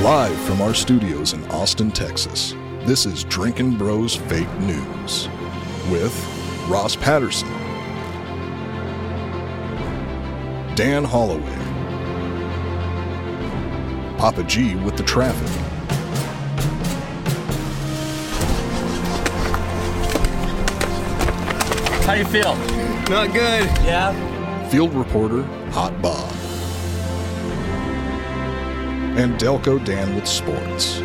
Live from our studios in Austin, Texas, this is Drinkin' Bros Fake News with Ross Patterson, Dan Holloway, Papa G with the traffic, how do you feel? Not good. Yeah. Field reporter, Hot Bob. And Delco Dan with sports.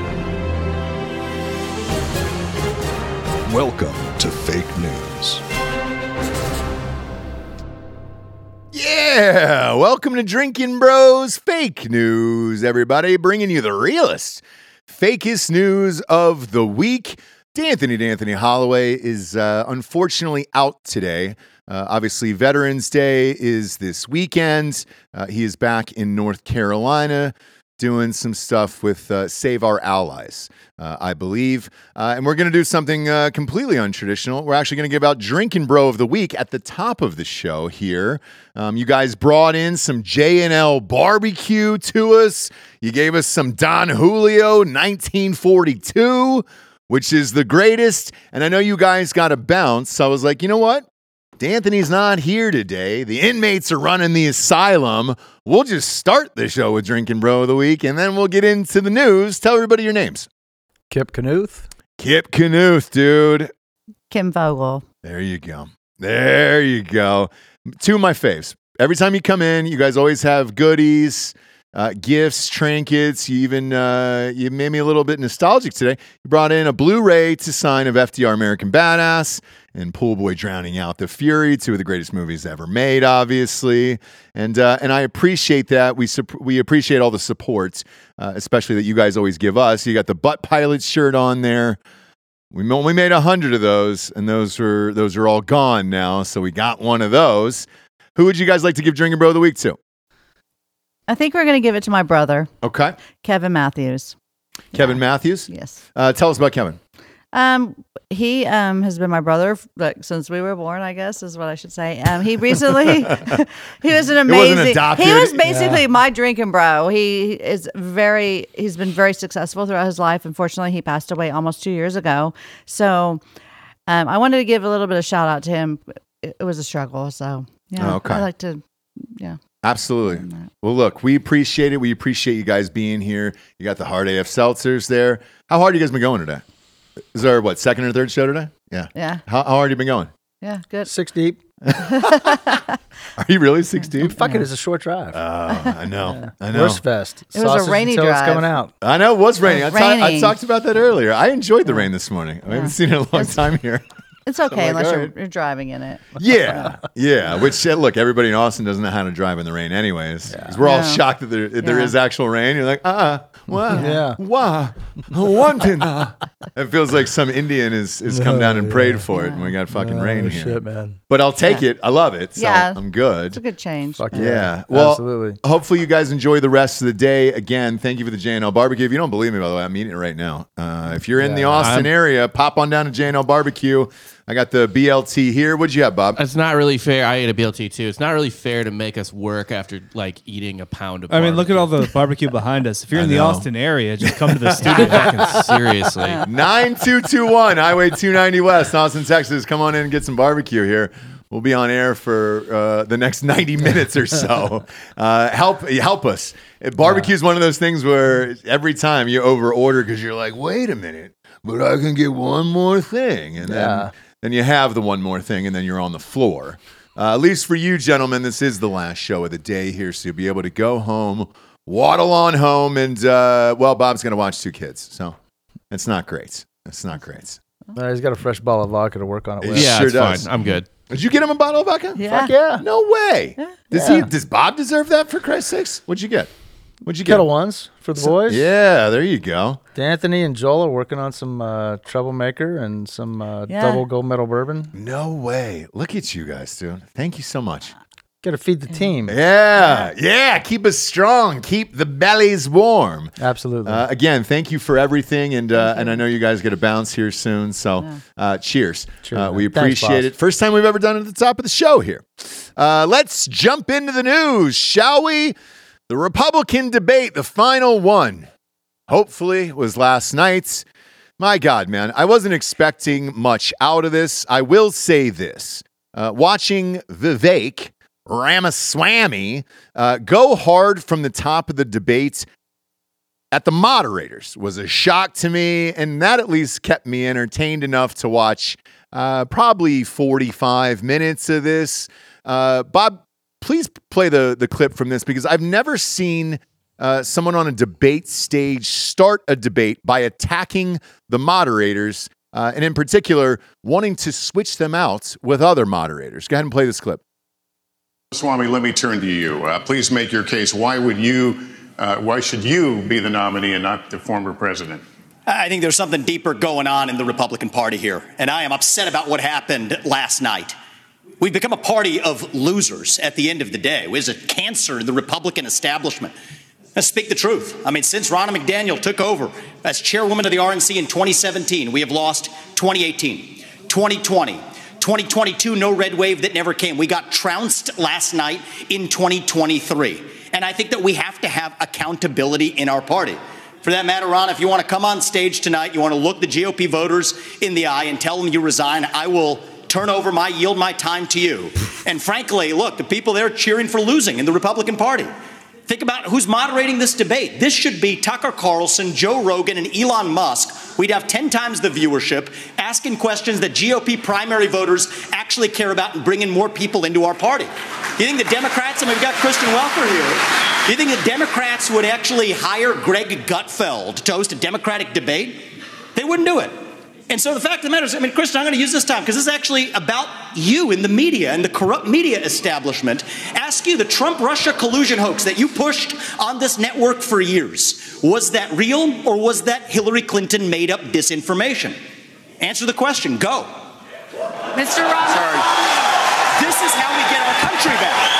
Welcome to Fake News. Yeah, welcome to Drinkin' Bros Fake News, everybody. Bringing you the realest, fakest news of the week. D'Anthony Holloway is unfortunately out today. Obviously, Veterans Day is this weekend. He is back in North Carolina doing some stuff with Save Our Allies, I believe. And we're going to do something completely untraditional. We're actually going to give out Drinkin' Bro of the Week at the top of the show here. You guys brought in some J&L Barbecue to us. You gave us some Don Julio 1942. Which is the greatest, and I know you guys got to bounce, so I was like, you know what? D'Anthony's not here today. The inmates are running the asylum. We'll just start the show with Drinkin' Bro of the Week, and then we'll get into the news. Tell everybody your names. Kip Knuth. Kip Knuth, dude. Kim Vogel. There you go. There you go. Two of my faves. Every time you come in, you guys always have goodies. Gifts, trinkets, you even you made me a little bit nostalgic today. You brought in a Blu-ray to sign of FDR American Badass and Pool Boy Drowning Out the Fury, two of the greatest movies ever made, obviously. And I appreciate that. We appreciate all the support, especially that you guys always give us. You got the Butt Pilot shirt on there. We only made 100 of those, and those are all gone now, so we got one of those. Who would you guys like to give Drinkin' Bro of the Week to? I think we're going to give it to my brother. Okay. Kevin Matthews. Kevin Matthews? Yes. Tell us about Kevin. He has been my brother since we were born, I guess, is what I should say. He recently, he was an amazing. It wasn't adopted. He was basically my drinking bro. He's been very successful throughout his life. Unfortunately, he passed away almost 2 years ago. So I wanted to give a little bit of shout out to him. It was a struggle. So, yeah. Oh, okay. I like to, yeah. Absolutely. Well, look, we appreciate it. We appreciate you guys being here. You got the hard AF seltzers there. How hard have you guys been going today? Is there, what, second or third show today? Yeah. Yeah. How hard have you been going? Yeah, good. 6 deep. Are you really 6 deep? Fuck it, it's a short drive. Oh, I know. Yeah. I know. Worst fest. It was a rainy drive. It's coming out. I know. It was raining. I talked about that earlier. I enjoyed the rain this morning. I haven't seen it in a long time here. It's okay, so unless you're driving in it. Yeah, yeah. Which, look, everybody in Austin doesn't know how to drive in the rain anyways. Yeah. We're all shocked that there is actual rain. You're like, It feels like some Indian has come down and prayed for it, and we got fucking rain here. Shit, man. But I'll take it. I love it. So I'm good. It's a good change. Fuck yeah. Well, absolutely. Hopefully you guys enjoy the rest of the day. Again, thank you for the J&L Barbecue. If you don't believe me, by the way, I'm eating it right now. If you're in the Austin area, pop on down to J&L Barbecue. I got the BLT here. What'd you have, Bob? It's not really fair. I ate a BLT too. It's not really fair to make us work after like eating a pound of barbecue. I mean, look at all the barbecue behind us. If you're in the Austin area, just come to the studio. Fucking seriously. 9221 Highway 290 West, Austin, Texas. Come on in and get some barbecue here. We'll be on air for the next 90 minutes or so. Help us. Barbecue is one of those things where every time you over-order because you're like, wait a minute, but I can get one more thing. And then you have the one more thing, and then you're on the floor. At least for you, gentlemen, this is the last show of the day here, so you'll be able to go home, waddle on home, and, Bob's going to watch 2 kids. So it's not great. He's got a fresh bottle of vodka to work on it with. Yeah, sure does. Fine. I'm good. Did you get him a bottle of vodka? Yeah. Fuck yeah. No way. Yeah. Does Bob deserve that, for Christ's sakes? What'd you get? Kettle Ones for the boys. Yeah, there you go. D'Anthony and Joel are working on some Troublemaker and some double gold medal bourbon. No way. Look at you guys, dude. Thank you so much. Got to feed the team. Yeah. Keep us strong. Keep the bellies warm. Absolutely. Again, thank you for everything, and I know you guys get a bounce here soon. So, cheers. We appreciate it. First time we've ever done it at the top of the show here. Let's jump into the news, shall we? The Republican debate, the final one. hopefully was last night's. My God, man, I wasn't expecting much out of this. I will say this. Watching Vivek Ramaswamy go hard from the top of the debate at the moderators was a shock to me, and that at least kept me entertained enough to watch probably 45 minutes of this. Bob, please play the clip from this, because I've never seen someone on a debate stage start a debate by attacking the moderators, and in particular, wanting to switch them out with other moderators. Go ahead and play this clip. Swamy, let me turn to you. Please make your case. Why should you be the nominee and not the former president? I think there's something deeper going on in the Republican Party here, and I am upset about what happened last night. We've become a party of losers at the end of the day. It's a cancer in the Republican establishment. Let's speak the truth. I mean, since Ronna McDaniel took over as chairwoman of the RNC in 2017, we have lost 2018, 2020, 2022, no red wave that never came. We got trounced last night in 2023. And I think that we have to have accountability in our party. For that matter, Ron, if you want to come on stage tonight, you want to look the GOP voters in the eye and tell them you resign, I will turn over yield my time to you. And frankly, look, the people there cheering for losing in the Republican Party. Think about who's moderating this debate. This should be Tucker Carlson, Joe Rogan, and Elon Musk. We'd have 10 times the viewership, asking questions that GOP primary voters actually care about and bringing more people into our party. You think the Democrats, and we've got Kristen Welker here, you think the Democrats would actually hire Greg Gutfeld to host a Democratic debate? They wouldn't do it. And so the fact of the matter is, I mean, Kristen, I'm going to use this time because this is actually about you in the media and the corrupt media establishment. Ask you, the Trump-Russia collusion hoax that you pushed on this network for years, was that real or was that Hillary Clinton made up disinformation? Answer the question. Go. Mr. Ross, this is how we get our country back.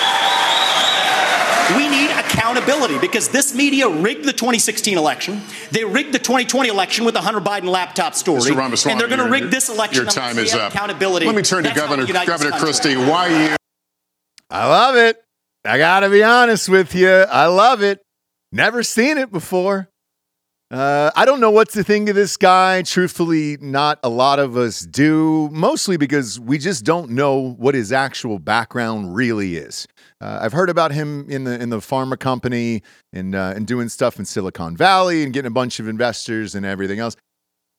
We need accountability, because this media rigged the 2016 election. They rigged the 2020 election with the Hunter Biden laptop story. Mr. Ramaswamy, and they're going to rig this election. Your time is up. Accountability. Let me turn to Governor Christie. Why you? I love it. I got to be honest with you. I love it. Never seen it before. I don't know what to think of this guy. Truthfully, not a lot of us do, mostly because we just don't know what his actual background really is. I've heard about him in the pharma company and doing stuff in Silicon Valley and getting a bunch of investors and everything else.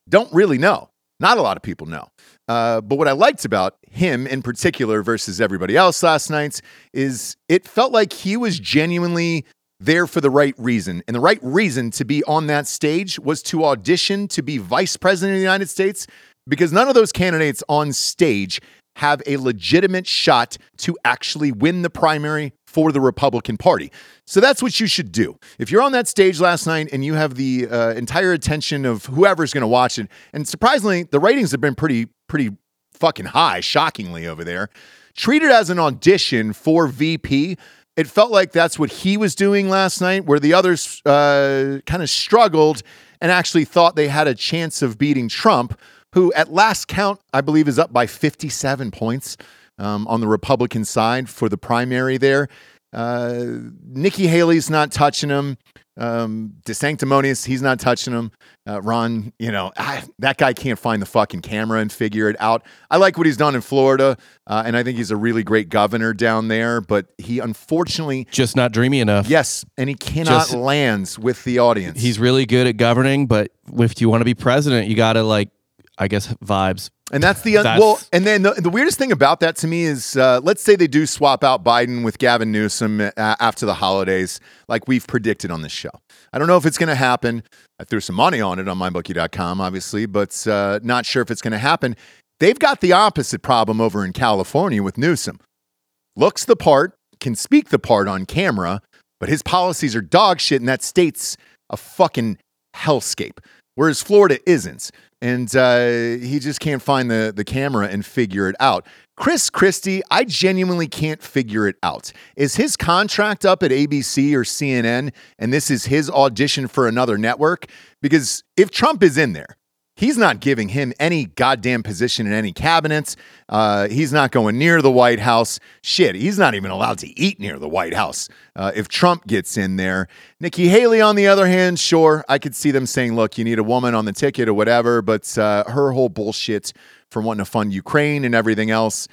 Don't really know. Not a lot of people know. But what I liked about him in particular versus everybody else last night is it felt like he was genuinely there for the right reason. And the right reason to be on that stage was to audition to be vice president of the United States, because none of those candidates on stage have a legitimate shot to actually win the primary for the Republican Party. So that's what you should do. If you're on that stage last night and you have the entire attention of whoever's going to watch it, and surprisingly, the ratings have been pretty fucking high, shockingly, over there. Treat it as an audition for VP. It felt like that's what he was doing last night, where the others kind of struggled and actually thought they had a chance of beating Trump, who at last count, I believe, is up by 57 points on the Republican side for the primary there. Nikki Haley's not touching him. DeSanctimonious, he's not touching him. Ron, that guy can't find the fucking camera and figure it out. I like what he's done in Florida, and I think he's a really great governor down there, but he unfortunately... just not dreamy enough. Yes, and he cannot land with the audience. He's really good at governing, but if you want to be president, you got to, vibes. And that's the weirdest thing about that to me is, let's say they do swap out Biden with Gavin Newsom after the holidays, like we've predicted on this show. I don't know if it's going to happen. I threw some money on it on mybookie.com, obviously, but not sure if it's going to happen. They've got the opposite problem over in California with Newsom. Looks the part, can speak the part on camera, but his policies are dog shit, and that state's a fucking hellscape, whereas Florida isn't. And he just can't find the camera and figure it out. Chris Christie, I genuinely can't figure it out. Is his contract up at ABC or CNN, and this is his audition for another network? Because if Trump is in there, He's not giving him any goddamn position in any cabinets. He's not going near the White House. Shit, he's not even allowed to eat near the White House if Trump gets in there. Nikki Haley, on the other hand, sure, I could see them saying, look, you need a woman on the ticket or whatever, but her whole bullshit from wanting to fund Ukraine and everything else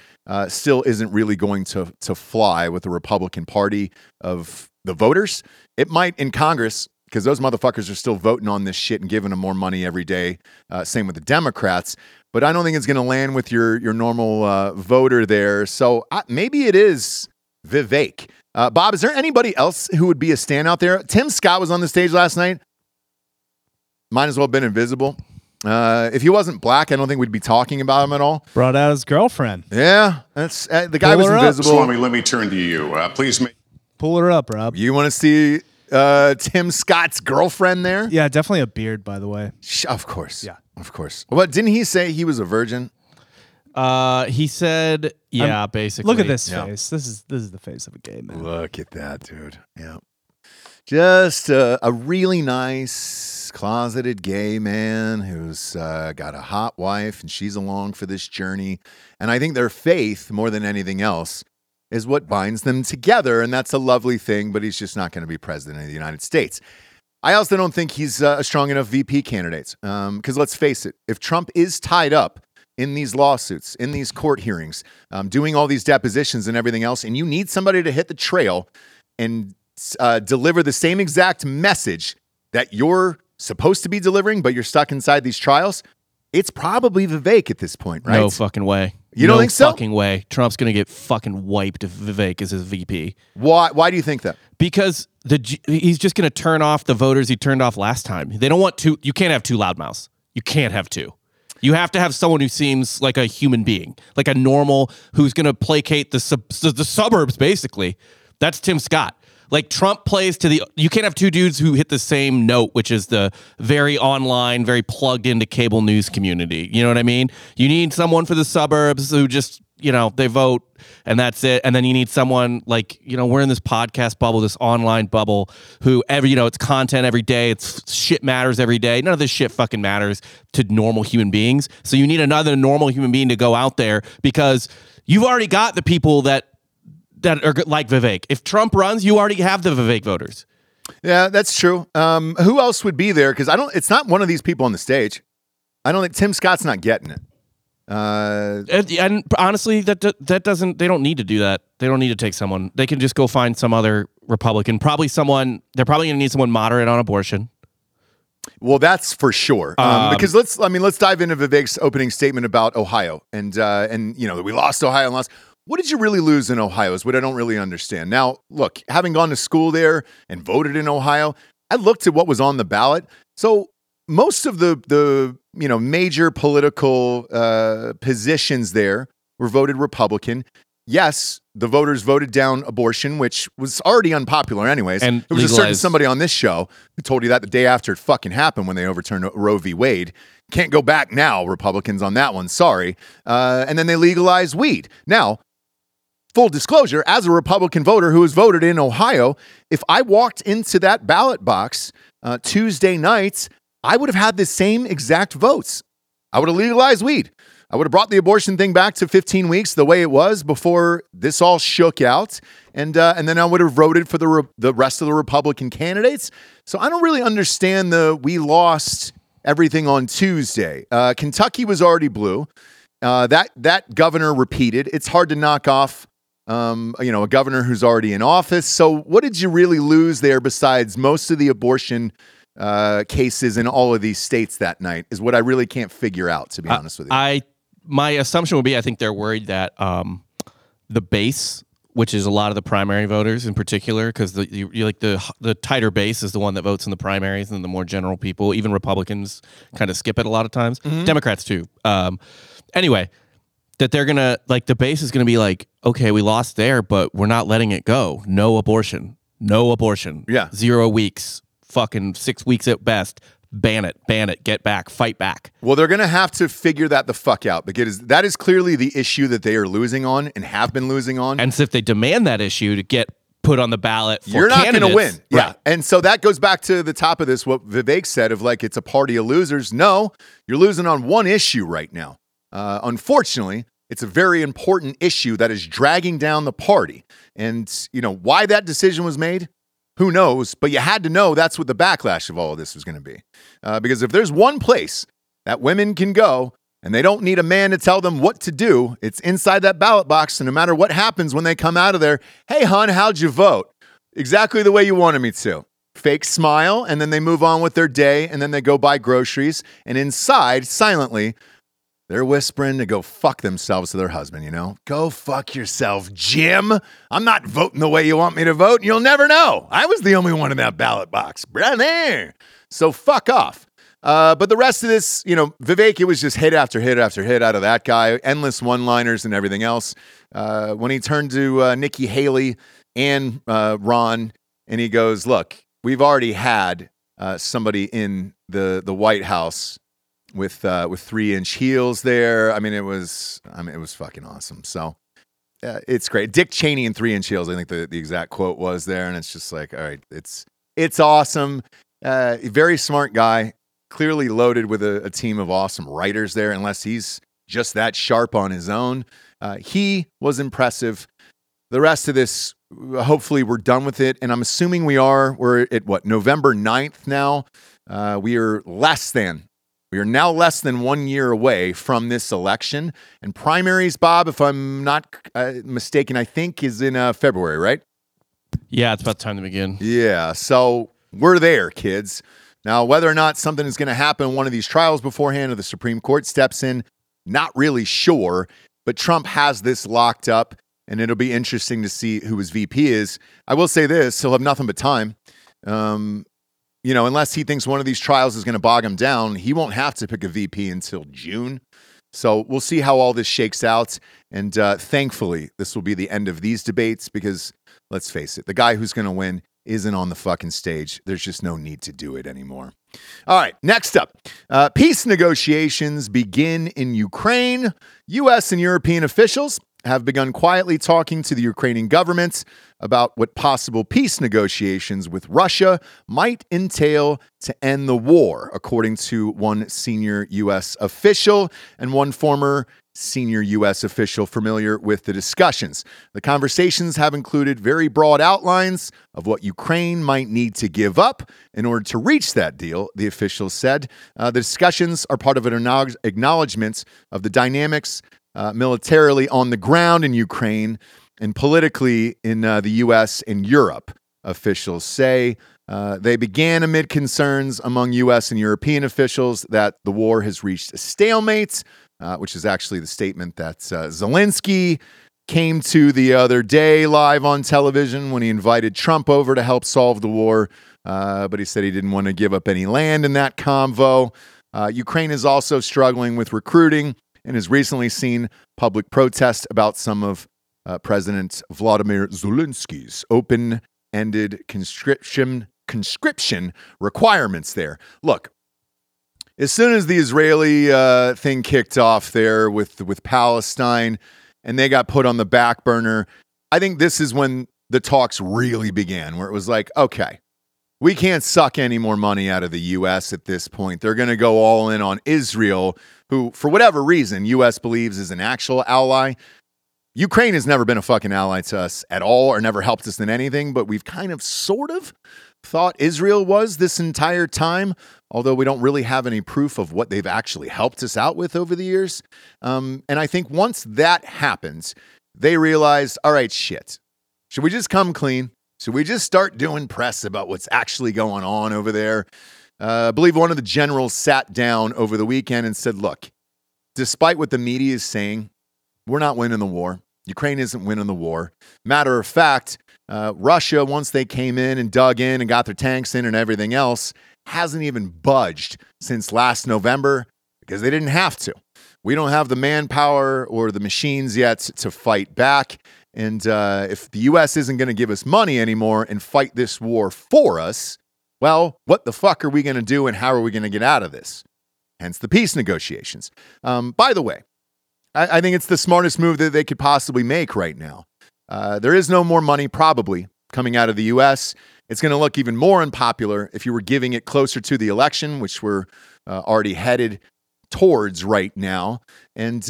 still isn't really going to fly with the Republican Party of the voters. It might in Congress, because those motherfuckers are still voting on this shit and giving them more money every day. Same with the Democrats. But I don't think it's going to land with your normal voter there. So maybe it is Vivek. Bob, is there anybody else who would be a standout there? Tim Scott was on the stage last night. Might as well have been invisible. If he wasn't black, I don't think we'd be talking about him at all. Brought out his girlfriend. Yeah. That's the guy was invisible. Swami, let me turn to you. Please make... Pull her up, Rob. You want to see... Tim Scott's girlfriend there? Yeah, definitely a beard, by the way. Of course. Yeah. Of course. But didn't he say he was a virgin? He said, yeah, basically. Look at this face. This is the face of a gay man. Look at that, dude. Yeah. Just a really nice, closeted gay man who's got a hot wife, and she's along for this journey. And I think their faith, more than anything else, is what binds them together, and that's a lovely thing, but he's just not going to be president of the United States. I also don't think he's a strong enough VP candidate, because let's face it, if Trump is tied up in these lawsuits, in these court hearings, doing all these depositions and everything else, and you need somebody to hit the trail and deliver the same exact message that you're supposed to be delivering, but you're stuck inside these trials, it's probably Vivek at this point, right? No fucking way. You don't think so? No fucking way. Trump's going to get fucking wiped if Vivek is his VP. Why do you think that? Because he's just going to turn off the voters he turned off last time. They don't want two. You can't have two loudmouths. You can't have two. You have to have someone who seems like a human being, like a normal, who's going to placate the suburbs, basically. That's Tim Scott. Like, Trump plays to the... You can't have two dudes who hit the same note, which is the very online, very plugged into cable news community. You know what I mean? You need someone for the suburbs who just, you know, they vote and that's it. And then you need someone like, you know, we're in this podcast bubble, this online bubble, who every, you know, it's content every day. It's shit matters every day. None of this shit fucking matters to normal human beings. So you need another normal human being to go out there, because you've already got the people that are like Vivek. If Trump runs, you already have the Vivek voters. Yeah, that's true. Who else would be there? Because it's not one of these people on the stage. I don't think Tim Scott's not getting it. And honestly, that doesn't. They don't need to do that. They don't need to take someone. They can just go find some other Republican. Probably someone. They're probably going to need someone moderate on abortion. Well, that's for sure. Because let's dive into Vivek's opening statement about Ohio and you know that we lost Ohio and lost. What did you really lose in Ohio is what I don't really understand. Now, look, having gone to school there and voted in Ohio, I looked at what was on the ballot. So most of the you know major political positions there were voted Republican. Yes, the voters voted down abortion, which was already unpopular anyways. And there was a certain somebody on this show who told you that the day after it fucking happened when they overturned Roe v. Wade. Can't go back now, Republicans, on that one. Sorry. And then they legalized weed. Now, full disclosure, as a Republican voter who has voted in Ohio, if I walked into that ballot box Tuesday nights, I would have had the same exact votes. I would have legalized weed. I would have brought the abortion thing back to 15 weeks the way it was before this all shook out. And then I would have voted for the rest of the Republican candidates. So I don't really understand we lost everything on Tuesday. Kentucky was already blue. That governor repeated. It's hard to knock off a governor who's already in office. So what did you really lose there besides most of the abortion cases in all of these states that night is what I really can't figure out, to be honest with you. My assumption would be I think they're worried that the base, which is a lot of the primary voters in particular, because the tighter base is the one that votes in the primaries, and the more general people, even Republicans, kind of skip it a lot of times. Mm-hmm. Democrats too. Anyway, that they're gonna the base is gonna be like, okay, we lost there, but we're not letting it go. No abortion. Yeah, 0 weeks, fucking 6 weeks at best. Ban it, get back, fight back. Well, they're going to have to figure that the fuck out, because that is clearly the issue that they are losing on and have been losing on. And so if they demand that issue to get put on the ballot for candidates. You're not going to win. Yeah. Right. And so that goes back to the top of this, what Vivek said of like, it's a party of losers. No, you're losing on one issue right now. Unfortunately, it's a very important issue that is dragging down the party. And, you know, why that decision was made, who knows? But you had to know that's what the backlash of all of this was going to be. Because if there's one place that women can go and they don't need a man to tell them what to do, it's inside that ballot box. And no matter what happens when they come out of there, hey, hon, how'd you vote? Exactly the way you wanted me to. Fake smile, and then they move on with their day, and then they go buy groceries. And inside, silently, they're whispering to go fuck themselves to their husband, you know? Go fuck yourself, Jim. I'm not voting the way you want me to vote, and you'll never know. I was the only one in that ballot box, brother. So fuck off. But the rest of this, you know, Vivek, it was just hit after hit after hit out of that guy, endless one-liners and everything else. When he turned to Nikki Haley and Ron, and he goes, look, we've already had somebody in the White House with 3-inch heels there. I mean, it was fucking awesome. So it's great. Dick Cheney and 3-inch heels, I think the exact quote was there. And it's just like, all right, it's awesome. Very smart guy. Clearly loaded with a team of awesome writers there, unless he's just that sharp on his own. He was impressive. The rest of this, hopefully we're done with it. And I'm assuming we are. We're at what, November 9th now? We are now less than 1 year away from this election. And primaries, Bob, if I'm not mistaken, I think is in February, right? Yeah, it's about time to begin. Yeah, so we're there, kids. Now, whether or not something is going to happen, one of these trials beforehand or the Supreme Court steps in, not really sure, but Trump has this locked up, and it'll be interesting to see who his VP is. I will say this, he'll have nothing but time. You know, unless he thinks one of these trials is going to bog him down, he won't have to pick a VP until June. So we'll see how all this shakes out, and thankfully, this will be the end of these debates because, let's face it, the guy who's going to win isn't on the fucking stage. There's just no need to do it anymore. All right, next up. Peace negotiations begin in Ukraine. U.S. and European officials have begun quietly talking to the Ukrainian government about what possible peace negotiations with Russia might entail to end the war, according to one senior U.S. official and one former senior U.S. official familiar with the discussions. The conversations have included very broad outlines of what Ukraine might need to give up in order to reach that deal, the officials said. The discussions are part of an acknowledgement of the dynamics militarily on the ground in Ukraine and politically in the U.S. and Europe, officials say. They began amid concerns among U.S. and European officials that the war has reached a stalemate, which is actually the statement that Zelensky came to the other day live on television when he invited Trump over to help solve the war. But he said he didn't want to give up any land in that convo. Ukraine is also struggling with recruiting and has recently seen public protest about some of President Vladimir Zelensky's open-ended conscription requirements there. Look, as soon as the Israeli thing kicked off there with Palestine and they got put on the back burner, I think this is when the talks really began, where it was like, okay, we can't suck any more money out of the U.S. at this point. They're going to go all in on Israel, who, for whatever reason, U.S. believes is an actual ally. Ukraine has never been a fucking ally to us at all or never helped us in anything, but we've kind of sort of thought Israel was this entire time, although we don't really have any proof of what they've actually helped us out with over the years. And I think once that happens, they realize, all right, shit, should we just come clean? Should we just start doing press about what's actually going on over there? I believe one of the generals sat down over the weekend and said, look, despite what the media is saying, we're not winning the war. Ukraine isn't winning the war. Matter of fact, Russia, once they came in and dug in and got their tanks in and everything else, hasn't even budged since last November because they didn't have to. We don't have the manpower or the machines yet to fight back. And if the U.S. isn't going to give us money anymore and fight this war for us, well, what the fuck are we going to do and how are we going to get out of this? Hence the peace negotiations. By the way, I think it's the smartest move that they could possibly make right now. There is no more money, probably, coming out of the U.S. It's going to look even more unpopular if you were giving it closer to the election, which we're already headed towards right now. And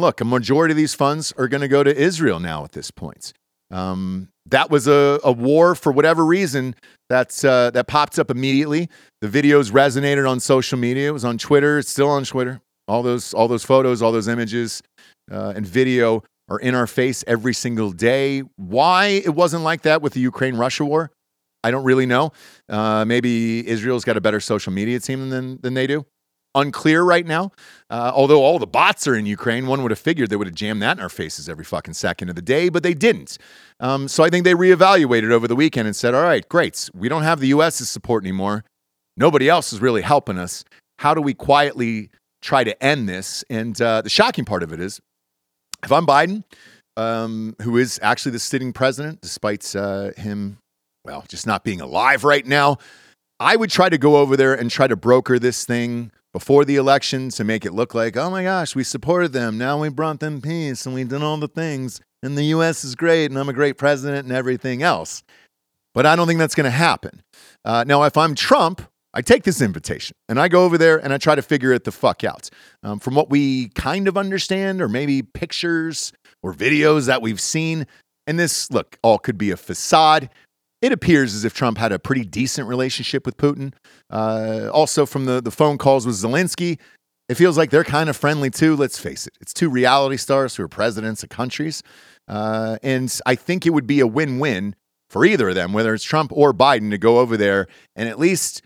look, a majority of these funds are going to go to Israel now at this point. That was a war for whatever reason that popped up immediately. The videos resonated on social media. It was on Twitter. It's still on Twitter. All those photos, all those images and video are in our face every single day. Why it wasn't like that with the Ukraine-Russia war, I don't really know. Maybe Israel's got a better social media team than they do. Unclear right now. Although all the bots are in Ukraine, one would have figured they would have jammed that in our faces every fucking second of the day, but they didn't. So I think they reevaluated over the weekend and said, all right, great. We don't have the U.S.'s support anymore. Nobody else is really helping us. How do we quietly try to end this? And the shocking part of it is, if I'm Biden, who is actually the sitting president, despite him, well, just not being alive right now, I would try to go over there and try to broker this thing before the election to make it look like, oh my gosh, we supported them. Now we brought them peace and we did all the things and the U.S. is great and I'm a great president and everything else. But I don't think that's going to happen. Now, if I'm Trump, I take this invitation and I go over there and I try to figure it the fuck out. From what we kind of understand, or maybe pictures or videos that we've seen, and this, look, all could be a facade. It appears as if Trump had a pretty decent relationship with Putin. Also, from the phone calls with Zelensky, it feels like they're kind of friendly too. Let's face it. It's two reality stars who are presidents of countries. And I think it would be a win-win for either of them, whether it's Trump or Biden, to go over there and at least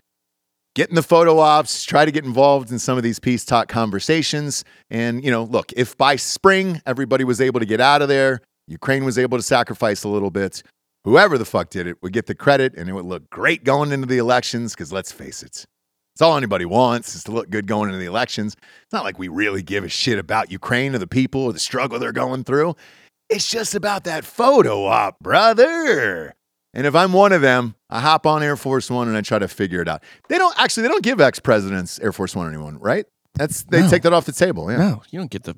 get in the photo ops, try to get involved in some of these peace talk conversations. And, you know, look, if by spring everybody was able to get out of there, Ukraine was able to sacrifice a little bit, whoever the fuck did it would get the credit, and it would look great going into the elections, because let's face it, it's all anybody wants is to look good going into the elections. It's not like we really give a shit about Ukraine or the people or the struggle they're going through. It's just about that photo op, brother. And if I'm one of them, I hop on Air Force One and I try to figure it out. They don't give ex-presidents Air Force One anymore, right? They take that off the table. Yeah. No, you don't get the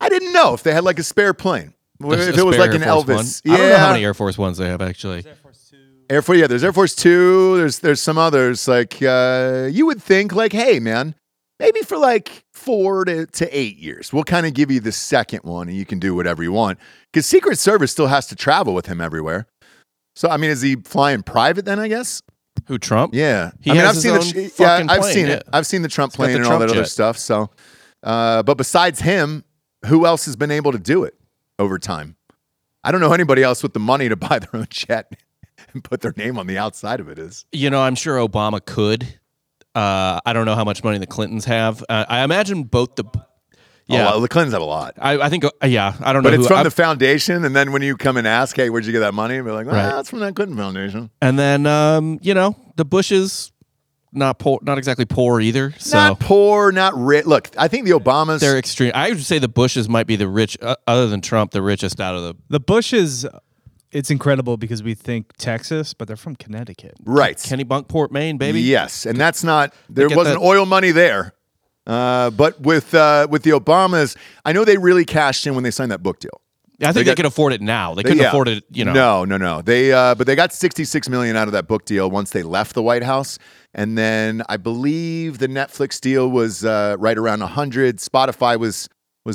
I didn't know if they had like a spare plane. If it was like an Elvis. Yeah. I don't know how many Air Force Ones they have, actually. There's Air Force Two. There's Air Force Two. There's some others. Like, you would think, like, hey, man, maybe for like 4 to 8 years, we'll kind of give you the second one and you can do whatever you want. Because Secret Service still has to travel with him everywhere. So, I mean, is he flying private then, I guess? Who, Trump? Yeah. I've seen it. I've seen the Trump plane and all that other stuff. So, but besides him, who else has been able to do it over time? I don't know anybody else with the money to buy their own jet and put their name on the outside of it. I'm sure Obama could. I don't know how much money the Clintons have. I imagine both the... Yeah, oh, well, the Clintons have a lot. I think, I don't know. But it's from the foundation, and then when you come and ask, hey, where'd you get that money? We're like, well, that's from that Clinton Foundation. And then, the Bushes, not exactly poor either. So. Not poor, not rich. Look, I think the Obamas... They're extreme. I would say the Bushes might be the rich, other than Trump, the richest out of the... The Bushes, it's incredible because we think Texas, but they're from Connecticut. Right. Kennebunkport, Maine, baby. Yes, and that's not... There wasn't oil money there. But with the Obamas, I know they really cashed in when they signed that book deal. Yeah, I think they could afford it now. They couldn't afford it, you know. No. But they got $66 million out of that book deal once they left the White House. And then I believe the Netflix deal was right around 100. Spotify was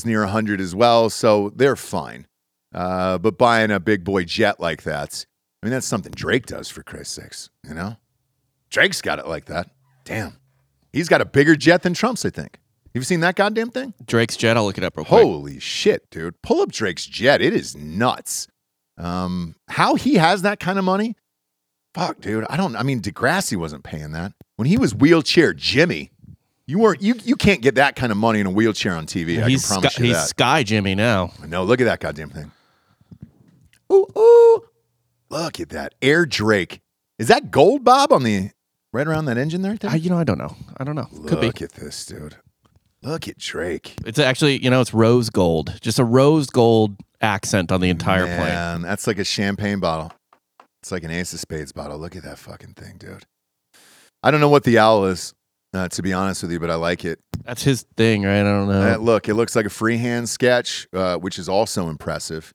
near 100 as well. So they're fine. But buying a big boy jet like that, I mean, that's something Drake does, for Christ's sakes, you know? Drake's got it like that. Damn. He's got a bigger jet than Trump's, I think. Have you seen that goddamn thing? Drake's jet? I'll look it up real quick. Holy shit, dude. Pull up Drake's jet. It is nuts. How he has that kind of money? Fuck, dude. I mean, Degrassi wasn't paying that. When he was wheelchair Jimmy, you can't get that kind of money in a wheelchair on TV. Yeah, I can promise you that. He's Sky Jimmy now. No, look at that goddamn thing. Ooh. Look at that. Air Drake. Is that gold, Bob, on the... Right around that engine there? I don't know. Look at this, dude. Look at Drake. It's actually, it's rose gold. Just a rose gold accent on the entire plane. Man, that's like a champagne bottle. It's like an Ace of Spades bottle. Look at that fucking thing, dude. I don't know what the owl is, to be honest with you, but I like it. That's his thing, right? I don't know. Look, it looks like a freehand sketch, which is also impressive,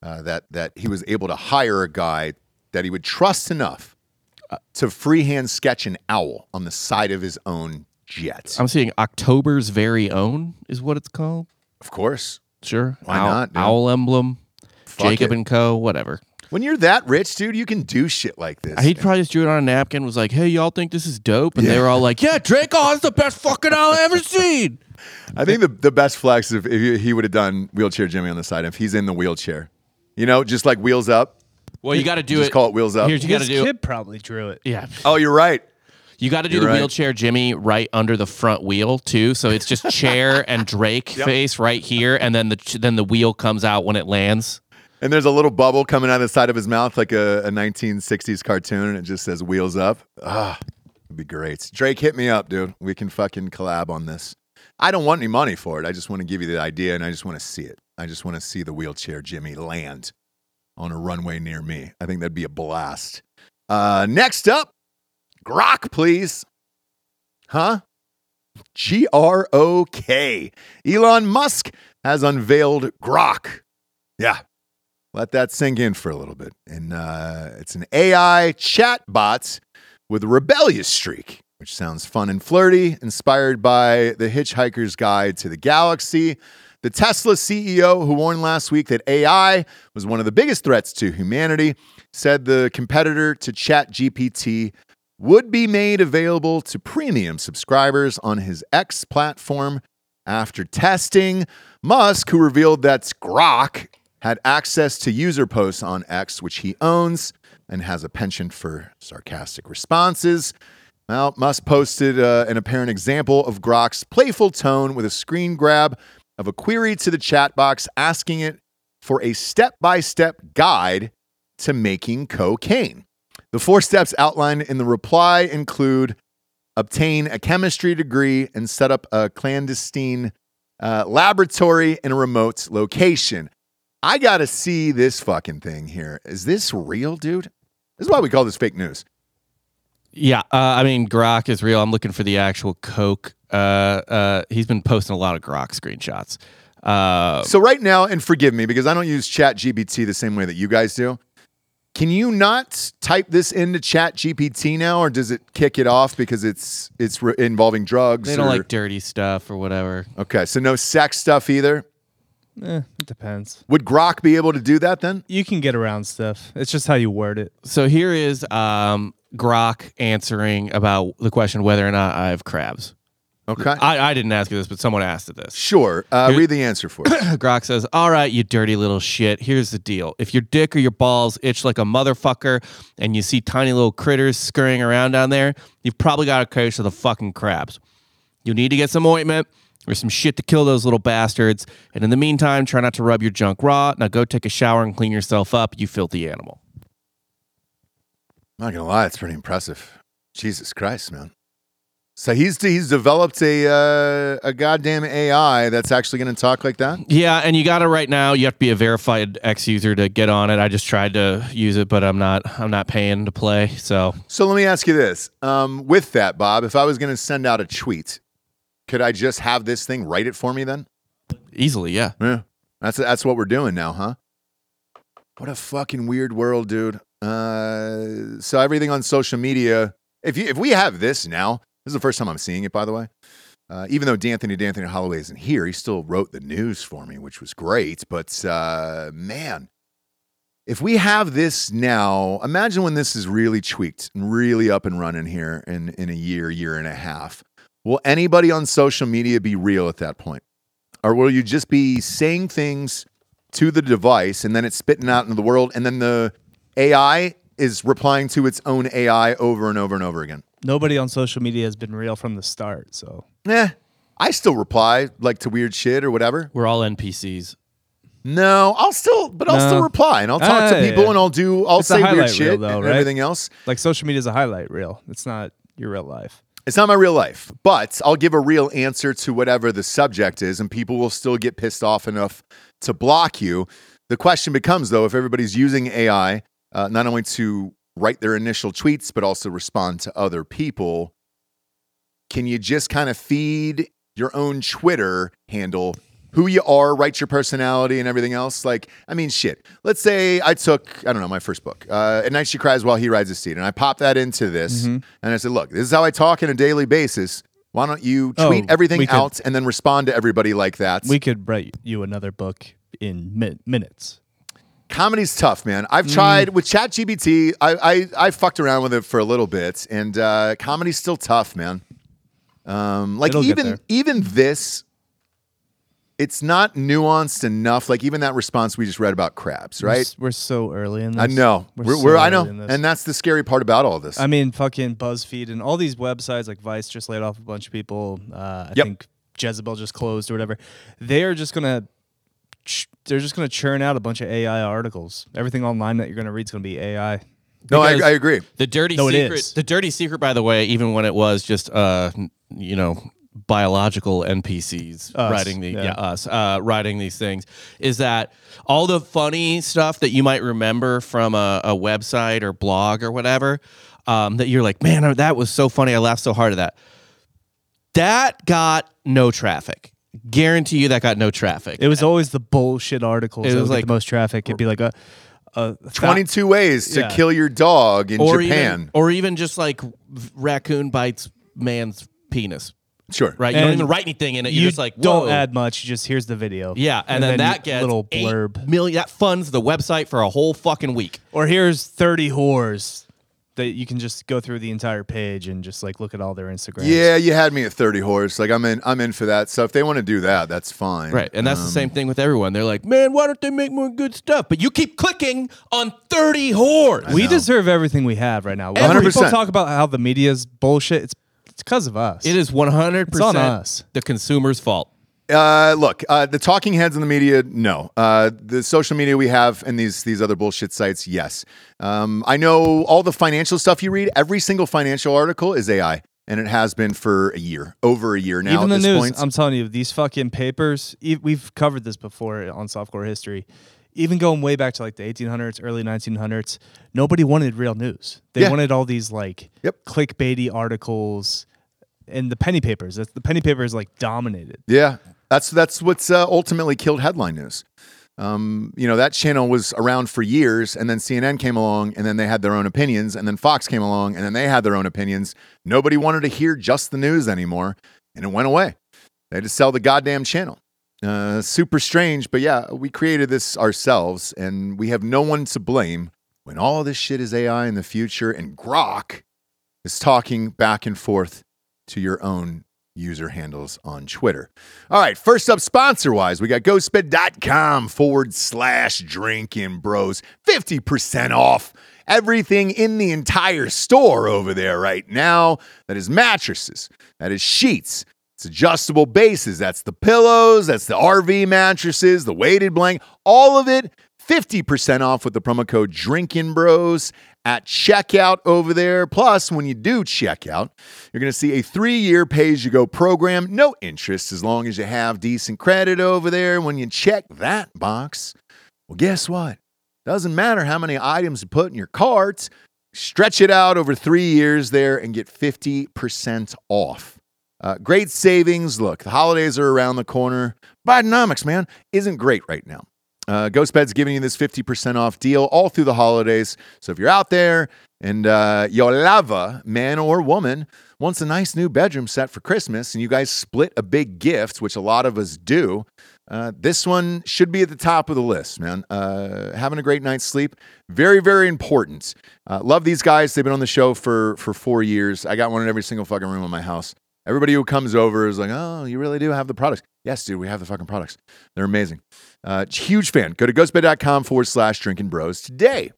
that he was able to hire a guy that he would trust enough to freehand sketch an owl on the side of his own jet. I'm seeing October's Very Own is what it's called. Of course. Sure. Why not? Dude? Owl emblem, fuck Jacob it. And Co., whatever. When you're that rich, dude, you can do shit like this. He probably just drew it on a napkin, was like, hey, y'all think this is dope? And they were all like, yeah, Draco, that's the best fucking I've ever seen. I think the best flex is if he would have done Wheelchair Jimmy on the side if he's in the wheelchair. You know, just like Wheels Up. Well, you got to do just it. Just call it Wheels Up. Here's you gotta do. Kid probably drew it. Yeah. Oh, you're right. You got to do the Wheelchair Jimmy right under the front wheel, too. So it's just chair and Drake face right here. And then the wheel comes out when it lands. And there's a little bubble coming out of the side of his mouth like a 1960s cartoon, and it just says Wheels Up. Ah, it'd be great. Drake, hit me up, dude. We can fucking collab on this. I don't want any money for it. I just want to give you the idea, and I just want to see it. I just want to see the Wheelchair Jimmy land on a runway near me. I think that'd be a blast. Next up, Grok, please. Huh? Grok. Elon Musk has unveiled Grok. Yeah. Let that sink in for a little bit. And it's an AI chatbot with a rebellious streak, which sounds fun and flirty, inspired by The Hitchhiker's Guide to the Galaxy. The Tesla CEO, who warned last week that AI was one of the biggest threats to humanity, said the competitor to ChatGPT would be made available to premium subscribers on his X platform after testing. Musk, who revealed that's Grok, had access to user posts on X, which he owns, and has a penchant for sarcastic responses. Now, Musk posted an apparent example of Grok's playful tone with a screen grab of a query to the chat box asking it for a step-by-step guide to making cocaine. The 4 steps outlined in the reply include obtain a chemistry degree and set up a clandestine laboratory in a remote location. I got to see this fucking thing here. Is this real, dude? This is why we call this fake news. Yeah, I mean, Grok is real. I'm looking for the actual Coke. He's been posting a lot of Grok screenshots. So right now, and forgive me, because I don't use ChatGPT the same way that you guys do. Can you not type this into ChatGPT now, or does it kick it off because it's involving drugs? They don't like dirty stuff or whatever. Okay, so no sex stuff either? It depends. Would Grok be able to do that then? You can get around stuff. It's just how you word it. So here is Grok answering about the question whether or not I have crabs. Okay. I didn't ask you this, but someone asked it this. Sure. Read the answer for it. Grok says, all right, you dirty little shit. Here's the deal. If your dick or your balls itch like a motherfucker and you see tiny little critters scurrying around down there, you've probably got a case of the fucking crabs. You need to get some ointment or some shit to kill those little bastards. And in the meantime, try not to rub your junk raw. Now go take a shower and clean yourself up, you filthy animal. I'm not going to lie, it's pretty impressive. Jesus Christ, man. So he's developed a goddamn AI that's actually going to talk like that? Yeah, and you got to right now, you have to be a verified X user to get on it. I just tried to use it, but I'm not paying to play, so. So let me ask you this. With that, Bob, if I was going to send out a tweet, could I just have this thing write it for me then? Easily, yeah. That's what we're doing now, huh? What a fucking weird world, dude. So everything on social media, if we have this now, this is the first time I'm seeing it, by the way. Even though D'Anthony Holloway isn't here, he still wrote the news for me, which was great. But man, if we have this now, imagine when this is really tweaked and really up and running here in a year and a half. Will anybody on social media be real at that point? Or will you just be saying things to the device and then it's spitting out into the world and then the AI is replying to its own AI over and over and over again? Nobody on social media has been real from the start, so. I still reply like to weird shit or whatever. We're all NPCs. No, I'll still reply and I'll talk to people and I'll say weird shit reel, though, and everything else. Like social media is a highlight reel. It's not your real life. It's not my real life, but I'll give a real answer to whatever the subject is, and people will still get pissed off enough to block you. The question becomes, though, if everybody's using AI, not only to write their initial tweets, but also respond to other people, can you just kind of feed your own Twitter handle who you are, writes your personality and everything else. Like, I mean, shit. Let's say I took, I don't know, my first book, At Night She Cries While He Rides His Seat, and I popped that into this, and I said, look, this is how I talk on a daily basis. Why don't you tweet everything out and then respond to everybody like that? We could write you another book in minutes. Comedy's tough, man. I've tried with ChatGPT. I fucked around with it for a little bit, and comedy's still tough, man. Like it'll even this, it's not nuanced enough. Like even that response we just read about crabs, right? We're so early in this. I know. I know. And that's the scary part about all this. I mean, fucking BuzzFeed and all these websites like Vice just laid off a bunch of people. I think Jezebel just closed or whatever. They're just going to churn out a bunch of AI articles. Everything online that you're going to read is going to be AI. Because no, I agree. The dirty secret, by the way, even when it was just biological NPCs writing these things, is that all the funny stuff that you might remember from a website or blog or whatever, that you're like, man, that was so funny, I laughed so hard at that. That got no traffic. Guarantee you that got no traffic. It was always the bullshit articles. It was like the most traffic. It'd be like 22 ways to kill your dog in Japan. Or even just like raccoon bites man's penis. Sure. Right? You don't even write anything in it. You're just like, whoa. Don't add much. You just, here's the video. Yeah. And then that gets little blurb. That funds the website for a whole fucking week. Or here's 30 whores. That you can just go through the entire page and just like look at all their Instagrams. Yeah, you had me at 30 horse. Like I'm in for that. So if they want to do that, that's fine. Right, and that's the same thing with everyone. They're like, man, why don't they make more good stuff? But you keep clicking on 30 horse. We deserve everything we have right now. 100%. People talk about how the media's bullshit. It's because of us. It is 100% us, the consumer's fault. Look, the talking heads in the media, no. The social media we have and these other bullshit sites, yes. I know all the financial stuff you read, every single financial article is AI, and it has been for over a year now. Even at this point. I'm telling you, these fucking papers, we've covered this before on Softcore History. Even going way back to like the 1800s, early 1900s, nobody wanted real news. They wanted all these like clickbaity articles. And the penny papers. The penny papers like dominated. Yeah, that's what's ultimately killed headline news. That channel was around for years, and then CNN came along, and then they had their own opinions, and then Fox came along, and then they had their own opinions. Nobody wanted to hear just the news anymore, and it went away. They had to sell the goddamn channel. Super strange, but yeah, we created this ourselves, and we have no one to blame when all this shit is AI in the future, and Grok is talking back and forth to your own user handles on Twitter. All right, first up, sponsor-wise, we got ghostbed.com/Drinkin' Bros. 50% off everything in the entire store over there right now. That is mattresses, that is sheets, it's adjustable bases, that's the pillows, that's the RV mattresses, the weighted blanket, all of it, 50% off with the promo code Drinkin' Bros at checkout over there. Plus, when you do check out, you're going to see a 3-year pay-as-you-go program. No interest as long as you have decent credit over there. When you check that box, well, guess what? Doesn't matter how many items you put in your cart. Stretch it out over 3 years there and get 50% off. Great savings. Look, the holidays are around the corner. Bidenomics, man, isn't great right now. Ghostbed's giving you this 50% off deal all through the holidays. So if you're out there and your lover, man or woman, wants a nice new bedroom set for Christmas and you guys split a big gift, which a lot of us do, this one should be at the top of the list, man. Having a great night's sleep, very, very important. Love these guys. They've been on the show for 4 years. I got one in every single fucking room in my house. Everybody who comes over is like, oh, you really do have the products. Yes, dude, we have the fucking products. They're amazing. Huge fan. Go to ghostbed.com/Drinkin' Bros today.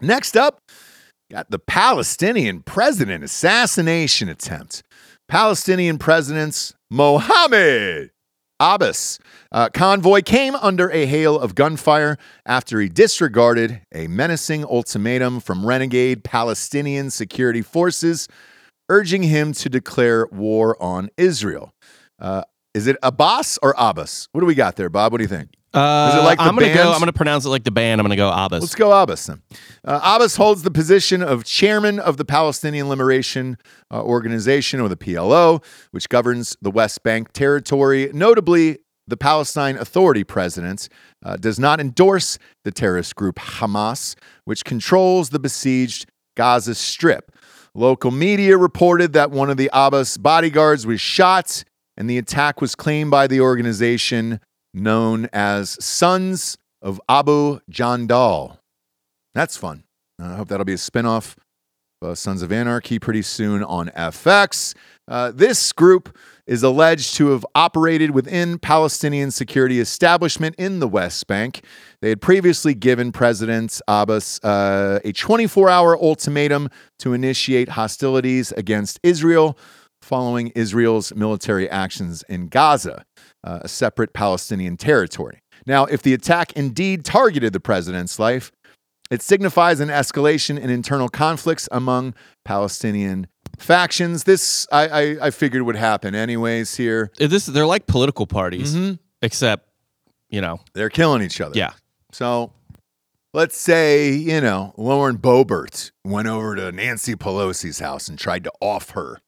Next up, got the Palestinian president assassination attempt. Palestinian president's Mohammed Abbas convoy came under a hail of gunfire after he disregarded a menacing ultimatum from renegade Palestinian security forces, urging him to declare war on Israel. Is it Abbas or Abbas? What do we got there, Bob? What do you think? Is it like the I'm going to pronounce it like the band. I'm going to go Abbas. Let's go Abbas then. Abbas holds the position of chairman of the Palestinian Liberation Organization, or the PLO, which governs the West Bank territory, notably the Palestine Authority president does not endorse the terrorist group Hamas, which controls the besieged Gaza Strip. Local media reported that one of the Abbas bodyguards was shot, and the attack was claimed by the organization known as Sons of Abu Jandal. That's fun. I hope that'll be a spinoff of Sons of Anarchy pretty soon on FX. This group is alleged to have operated within Palestinian security establishment in the West Bank. They had previously given President Abbas a 24-hour ultimatum to initiate hostilities against Israel following Israel's military actions in Gaza, a separate Palestinian territory. Now, if the attack indeed targeted the president's life, it signifies an escalation in internal conflicts among Palestinian factions. This, I figured, would happen anyways here. They're like political parties, except, they're killing each other. Yeah. So let's say, Lauren Boebert went over to Nancy Pelosi's house and tried to off her.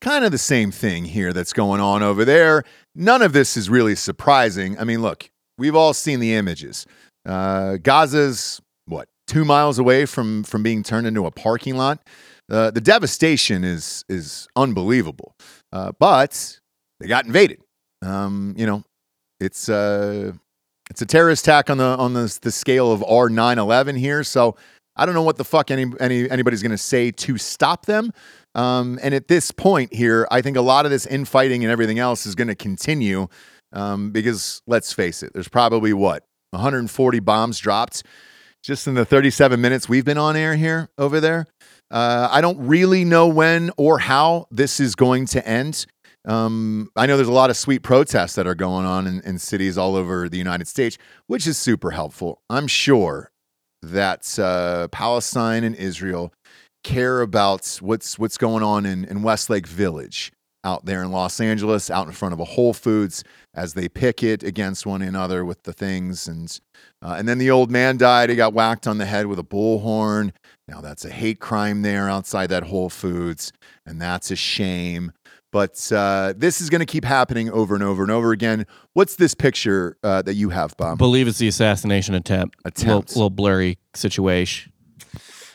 Kind of the same thing here that's going on over there. None of this is really surprising. I mean, look, we've all seen the images. Gaza's, 2 miles away from being turned into a parking lot. The devastation is unbelievable. But they got invaded. It's a terrorist attack on the scale of our 9/11 here. So I don't know what the fuck anybody's going to say to stop them. And at this point here, I think a lot of this infighting and everything else is going to continue because, let's face it, there's probably, 140 bombs dropped just in the 37 minutes we've been on air here over there. I don't really know when or how this is going to end. I know there's a lot of sweet protests that are going on in cities all over the United States, which is super helpful. I'm sure that Palestine and Israel care about what's going on in Westlake Village out there in Los Angeles, out in front of a Whole Foods, as they picket against one another with the things. And then the old man died. He got whacked on the head with a bullhorn. Now that's a hate crime there outside that Whole Foods, and that's a shame. But this is going to keep happening over and over and over again. What's this picture that you have, Bob? I believe it's the assassination attempt. Little blurry situation.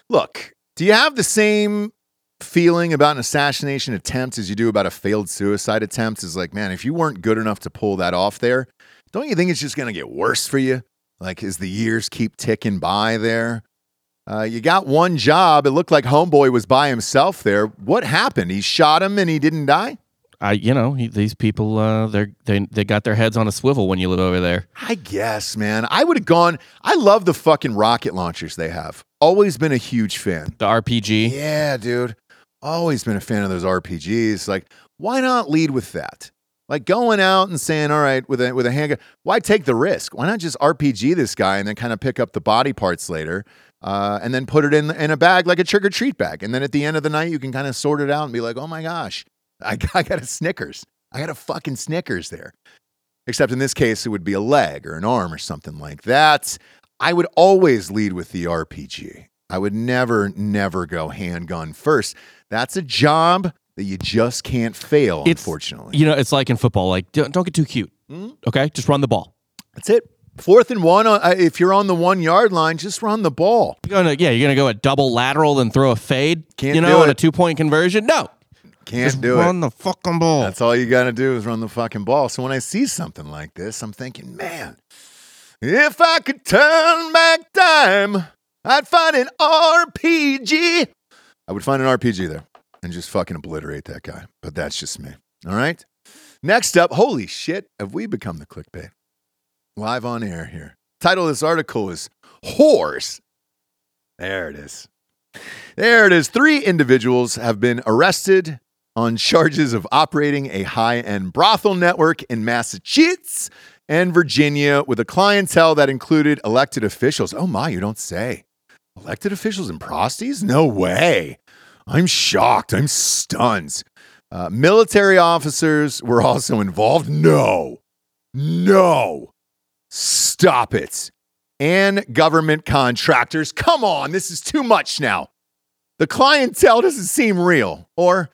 Look, do you have the same feeling about an assassination attempt as you do about a failed suicide attempt? Is like, man, if you weren't good enough to pull that off there, don't you think it's just going to get worse for you? Like, as the years keep ticking by there, you got one job. It looked like homeboy was by himself there. What happened? He shot him and he didn't die. These people, they got their heads on a swivel when you live over there. I guess, man. I would have gone. I love the fucking rocket launchers they have. Always been a huge fan. The RPG. Yeah, dude. Always been a fan of those RPGs. Like, why not lead with that? Like, going out and saying, all right, with a handgun, why take the risk? Why not just RPG this guy and then kind of pick up the body parts later and then put it in a bag, like a trick-or-treat bag? And then at the end of the night, you can kind of sort it out and be like, oh, my gosh, I got a Snickers. I got a fucking Snickers there. Except in this case, it would be a leg or an arm or something like that. I would always lead with the RPG. I would never go handgun first. That's a job that you just can't fail, unfortunately. It's like in football. Like, don't get too cute, okay? Just run the ball. That's it. 4th and 1, if you're on the 1 yard line, just run the ball. You're going to go a double lateral and throw a fade? Can't do it. On a 2-point conversion? No. Can't just do it. Just run the fucking ball. That's all you got to do is run the fucking ball. So when I see something like this, I'm thinking, man, if I could turn back time, I'd find an RPG. I would find an RPG there and just fucking obliterate that guy. But that's just me. All right? Next up, holy shit, have we become the clickbait? Live on air here. Title of this article is Whores. There it is. 3 individuals have been arrested on charges of operating a high-end brothel network in Massachusetts and Virginia with a clientele that included elected officials. Oh my, you don't say. Elected officials and prosties? No way. I'm shocked. I'm stunned. Military officers were also involved. No. Stop it. And government contractors. Come on, this is too much now. The clientele doesn't seem real. Or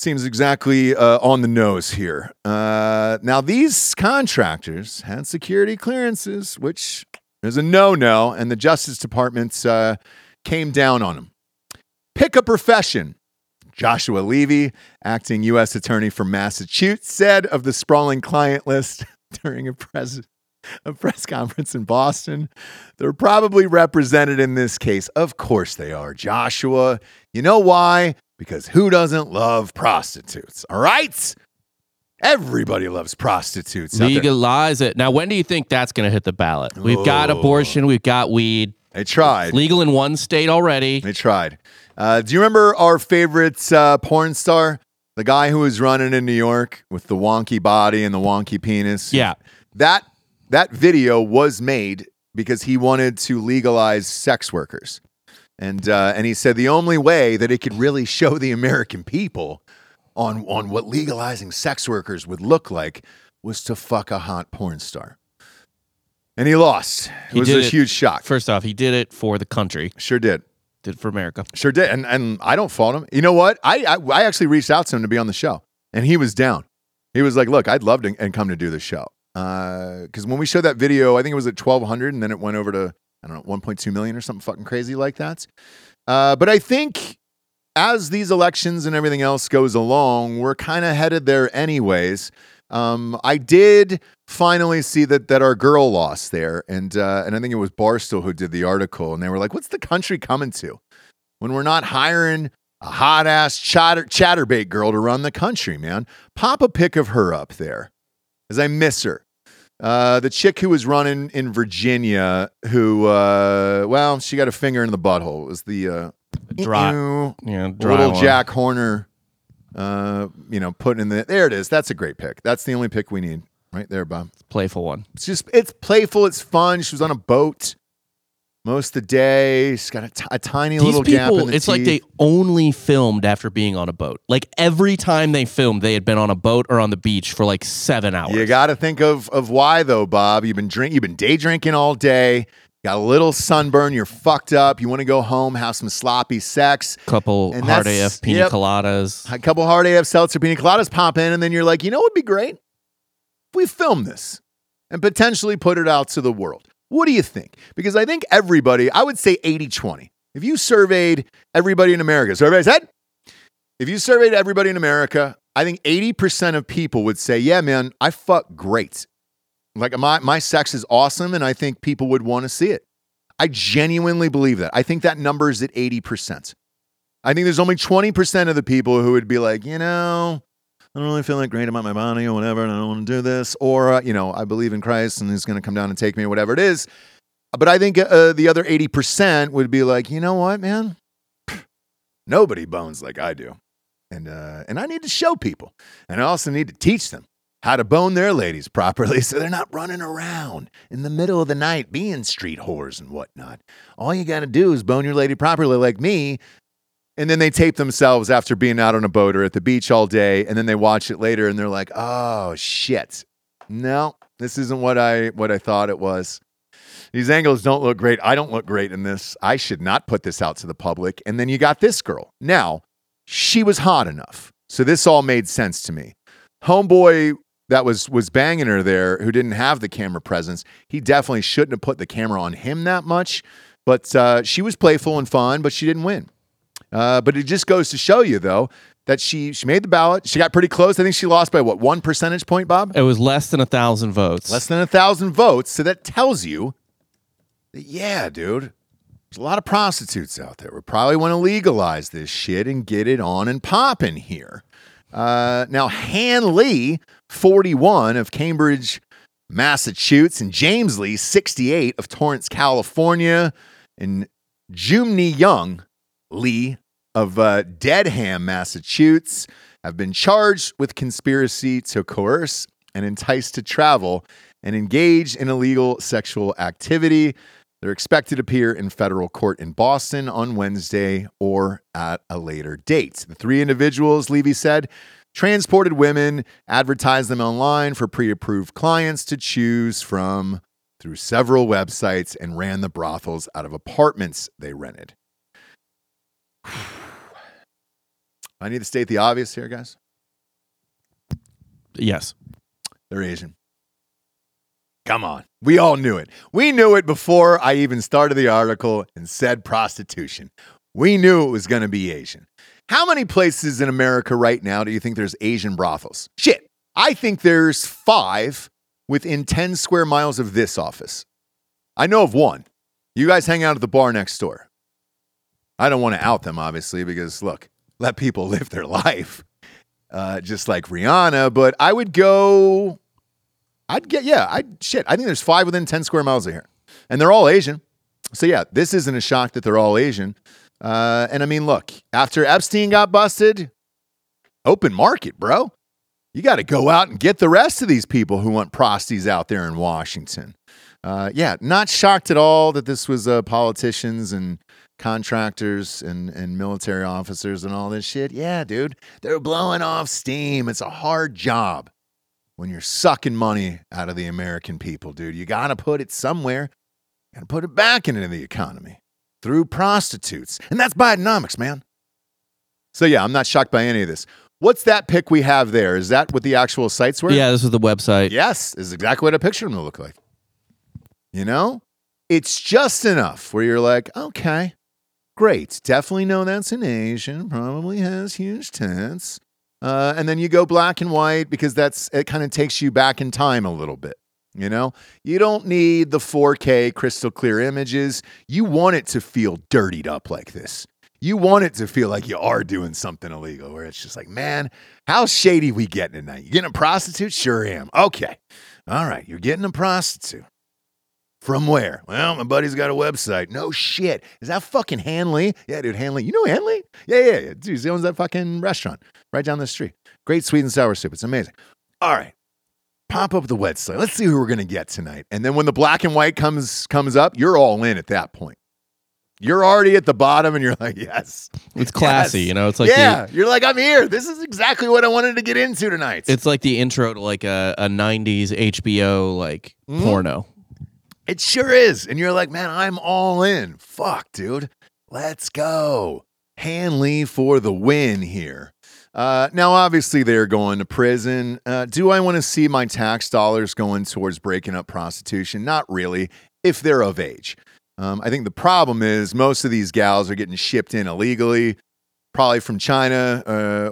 Seems exactly on the nose here. Now, these contractors had security clearances, which is a no-no, and the Justice Department came down on them. Pick a profession. Joshua Levy, acting U.S. attorney for Massachusetts, said of the sprawling client list during a press conference in Boston, they're probably represented in this case. Of course they are, Joshua. You know why? Because who doesn't love prostitutes? All right? Everybody loves prostitutes. Legalize it. Now, when do you think that's going to hit the ballot? We've got abortion. We've got weed. They tried. It's legal in one state already. They tried. Do you remember our favorite porn star? The guy who was running in New York with the wonky body and the wonky penis? Yeah. That video was made because he wanted to legalize sex workers. And he said the only way that it could really show the American people on what legalizing sex workers would look like was to fuck a hot porn star. And he lost. It was a huge shock. First off, he did it for the country. Sure did. Did it for America. Sure did. And I don't fault him. You know what? I actually reached out to him to be on the show, and he was down. He was like, look, I'd love to and come to do the show. Because when we showed that video, I think it was at 1,200, and then it went over to, I don't know, 1.2 million or something fucking crazy like that. But I think as these elections and everything else goes along, we're kind of headed there anyways. I did finally see that our girl lost there. And I think it was Barstool who did the article. And they were like, what's the country coming to when we're not hiring a hot-ass chatterbait girl to run the country, man? Pop a pic of her up there, as I miss her. The chick who was running in Virginia, who, she got a finger in the butthole. It was the dry little one. Jack Horner, putting in there it is. That's a great pick. That's the only pick we need right there, Bob. It's a playful one. It's playful. It's fun. She was on a boat most of the day. She's got a tiny little gap in the teeth. It's like they only filmed after being on a boat. Like every time they filmed, they had been on a boat or on the beach for like 7 hours. You got to think of why though, Bob. You've been day drinking all day. Got a little sunburn. You're fucked up. You want to go home, have some sloppy sex. Couple hard AF pina coladas. A couple hard AF seltzer pina coladas pop in, and then you're like, you know what would be great? If we film this and potentially put it out to the world. What do you think? Because I think everybody, I would say 80-20. If you surveyed everybody in America, if you surveyed everybody in America, I think 80% of people would say, yeah, man, I fuck great. Like my sex is awesome, and I think people would want to see it. I genuinely believe that. I think that number is at 80%. I think there's only 20% of the people who would be like, you know, I don't really feel like great about my body or whatever, and I don't want to do this. Or, I believe in Christ and he's going to come down and take me or whatever it is. But I think the other 80% would be like, you know what, man? Nobody bones like I do. And I need to show people. And I also need to teach them how to bone their ladies properly so they're not running around in the middle of the night being street whores and whatnot. All you got to do is bone your lady properly like me. And then they tape themselves after being out on a boat or at the beach all day, and then they watch it later, and they're like, oh, shit. No, this isn't what I thought it was. These angles don't look great. I don't look great in this. I should not put this out to the public. And then you got this girl. Now, she was hot enough, so this all made sense to me. Homeboy that was banging her there who didn't have the camera presence, he definitely shouldn't have put the camera on him that much. But she was playful and fun, but she didn't win. But it just goes to show you, though, that she made the ballot. She got pretty close. I think she lost by, 1 percentage point, Bob? It was less than 1,000 votes. Less than 1,000 votes. So that tells you that, yeah, dude, there's a lot of prostitutes out there. We probably want to legalize this shit and get it on and popping here. Now, Hanley, 41, of Cambridge, Massachusetts, and James Lee, 68, of Torrance, California, and Jumni Young Lee of Dedham, Massachusetts, have been charged with conspiracy to coerce and entice to travel and engage in illegal sexual activity. They're expected to appear in federal court in Boston on Wednesday or at a later date. The three individuals, Levy said, transported women, advertised them online for pre-approved clients to choose from through several websites, and ran the brothels out of apartments they rented. I need to state the obvious here, guys. Yes. They're Asian. Come on. We all knew it. We knew it before I even started the article and said prostitution. We knew it was going to be Asian. How many places in America right now do you think there's Asian brothels? Shit. I think there's 5 within 10 square miles of this office. I know of one. You guys hang out at the bar next door. I don't want to out them, obviously, because, look, let people live their life. Just like Rihanna, but I would go, I think there's 5 within 10 square miles of here, and they're all Asian. So yeah, this isn't a shock that they're all Asian. And I mean, look, after Epstein got busted, open market, bro. You got to go out and get the rest of these people who want prosties out there in Washington. Yeah, not shocked at all that this was politicians and contractors and military officers and all this shit. Yeah, dude, they're blowing off steam. It's a hard job when you're sucking money out of the American people, dude. You got to put it somewhere. Got to put it back into the economy through prostitutes. And that's Bidenomics, man. So, yeah, I'm not shocked by any of this. What's that pic we have there? Is that what the actual sites were? Yeah, this is the website. Yes, this is exactly what I pictured them to look like. You know, it's just enough where you're like, okay, great. Definitely know that's an Asian, probably has huge tits. And then you go black and white because it kind of takes you back in time a little bit. You know, you don't need the 4K crystal clear images. You want it to feel dirtied up like this. You want it to feel like you are doing something illegal where it's just like, man, how shady we getting tonight? You getting a prostitute? Sure am. Okay. All right. You're getting a prostitute. From where? Well, my buddy's got a website. No shit. Is that fucking Hanley? Yeah, dude, Hanley. You know Hanley? Yeah. Dude, he owns that fucking restaurant right down the street. Great sweet and sour soup. It's amazing. All right. Pop up the website. Let's see who we're going to get tonight. And then when the black and white comes up, you're all in at that point. You're already at the bottom and you're like, yes. It's classy, yes. You know? It's like, yeah, you're like, I'm here. This is exactly what I wanted to get into tonight. It's like the intro to like a 90s HBO like porno. It sure is. And you're like, man, I'm all in. Fuck, dude. Let's go. Hanley for the win here. Now, obviously, they're going to prison. Do I want to see my tax dollars going towards breaking up prostitution? Not really, if they're of age. I think the problem is most of these gals are getting shipped in illegally, probably from China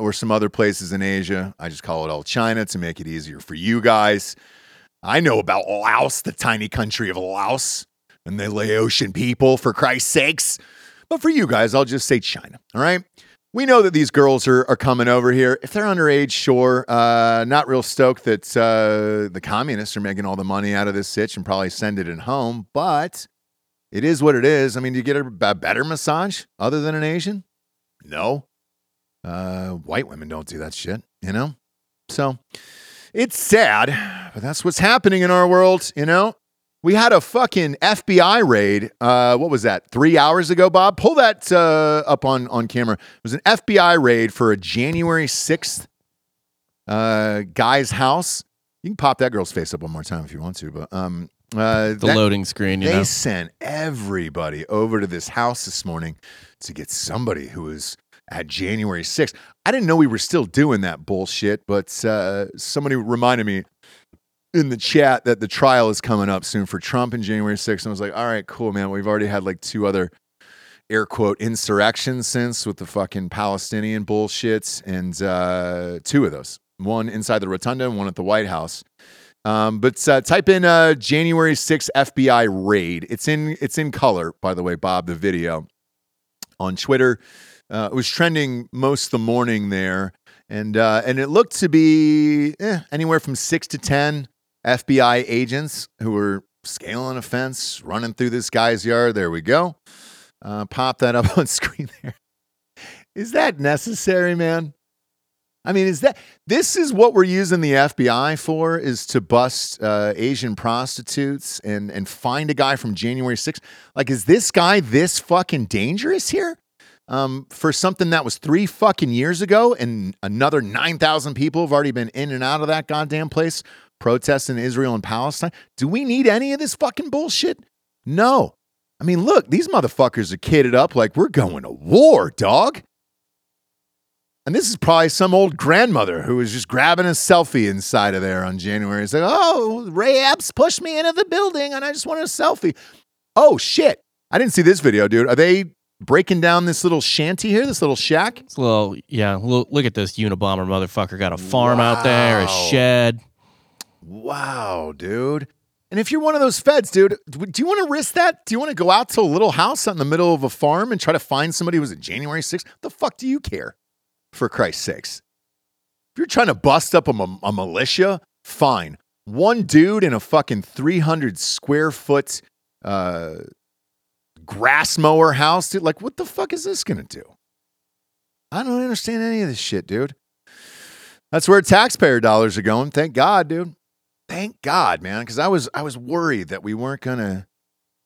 or some other places in Asia. I just call it all China to make it easier for you guys. I know about Laos, the tiny country of Laos, and the Laotian people, for Christ's sakes. But for you guys, I'll just say China, all right? We know that these girls are coming over here. If they're underage, sure. Not real stoked that the communists are making all the money out of this sitch and probably send it in home, but it is what it is. I mean, do you get a better massage other than an Asian? No. White women don't do that shit, you know? So it's sad, but that's what's happening in our world, you know? We had a fucking FBI raid, what was that, 3 hours ago, Bob? Pull that up on camera. It was an FBI raid for a January 6th guy's house. You can pop that girl's face up one more time if you want to, but the loading screen, you know? They sent everybody over to this house this morning to get somebody who was at January 6th. I didn't know we were still doing that bullshit, but somebody reminded me in the chat that the trial is coming up soon for Trump in January 6th. And I was like, all right, cool, man. We've already had like 2 other air quote insurrections since with the fucking Palestinian bullshits, and 2 of those, one inside the rotunda and one at the White House. But type in January 6th FBI raid. It's in color, by the way, Bob, the video on Twitter. It was trending most of the morning there, and it looked to be anywhere from 6 to 10 FBI agents who were scaling a fence, running through this guy's yard. There we go. Pop that up on screen there. Is that necessary, man? I mean, this is what we're using the FBI for, is to bust Asian prostitutes and find a guy from January 6th. Like, is this guy this fucking dangerous here? For something that was 3 fucking years ago, and another 9,000 people have already been in and out of that goddamn place protesting Israel and Palestine. Do we need any of this fucking bullshit? No. I mean, look, these motherfuckers are kitted up like we're going to war, dog. And this is probably some old grandmother who was just grabbing a selfie inside of there on January. It's like, oh, Ray Epps pushed me into the building and I just wanted a selfie. Oh, shit. I didn't see this video, dude. Are they breaking down this little shanty here, this little shack? It's a little, yeah, look at this Unabomber motherfucker. Got a farm out there, a shed. Wow, dude. And if you're one of those feds, dude, do you want to risk that? Do you want to go out to a little house out in the middle of a farm and try to find somebody who was a January 6th? The fuck do you care? For Christ's sakes. If you're trying to bust up a militia, fine. One dude in a fucking 300 square foot grass mower house, dude. Like, what the fuck is this going to do? I don't understand any of this shit, dude. That's where taxpayer dollars are going. Thank God, dude. Thank God, man, because I was worried that we weren't gonna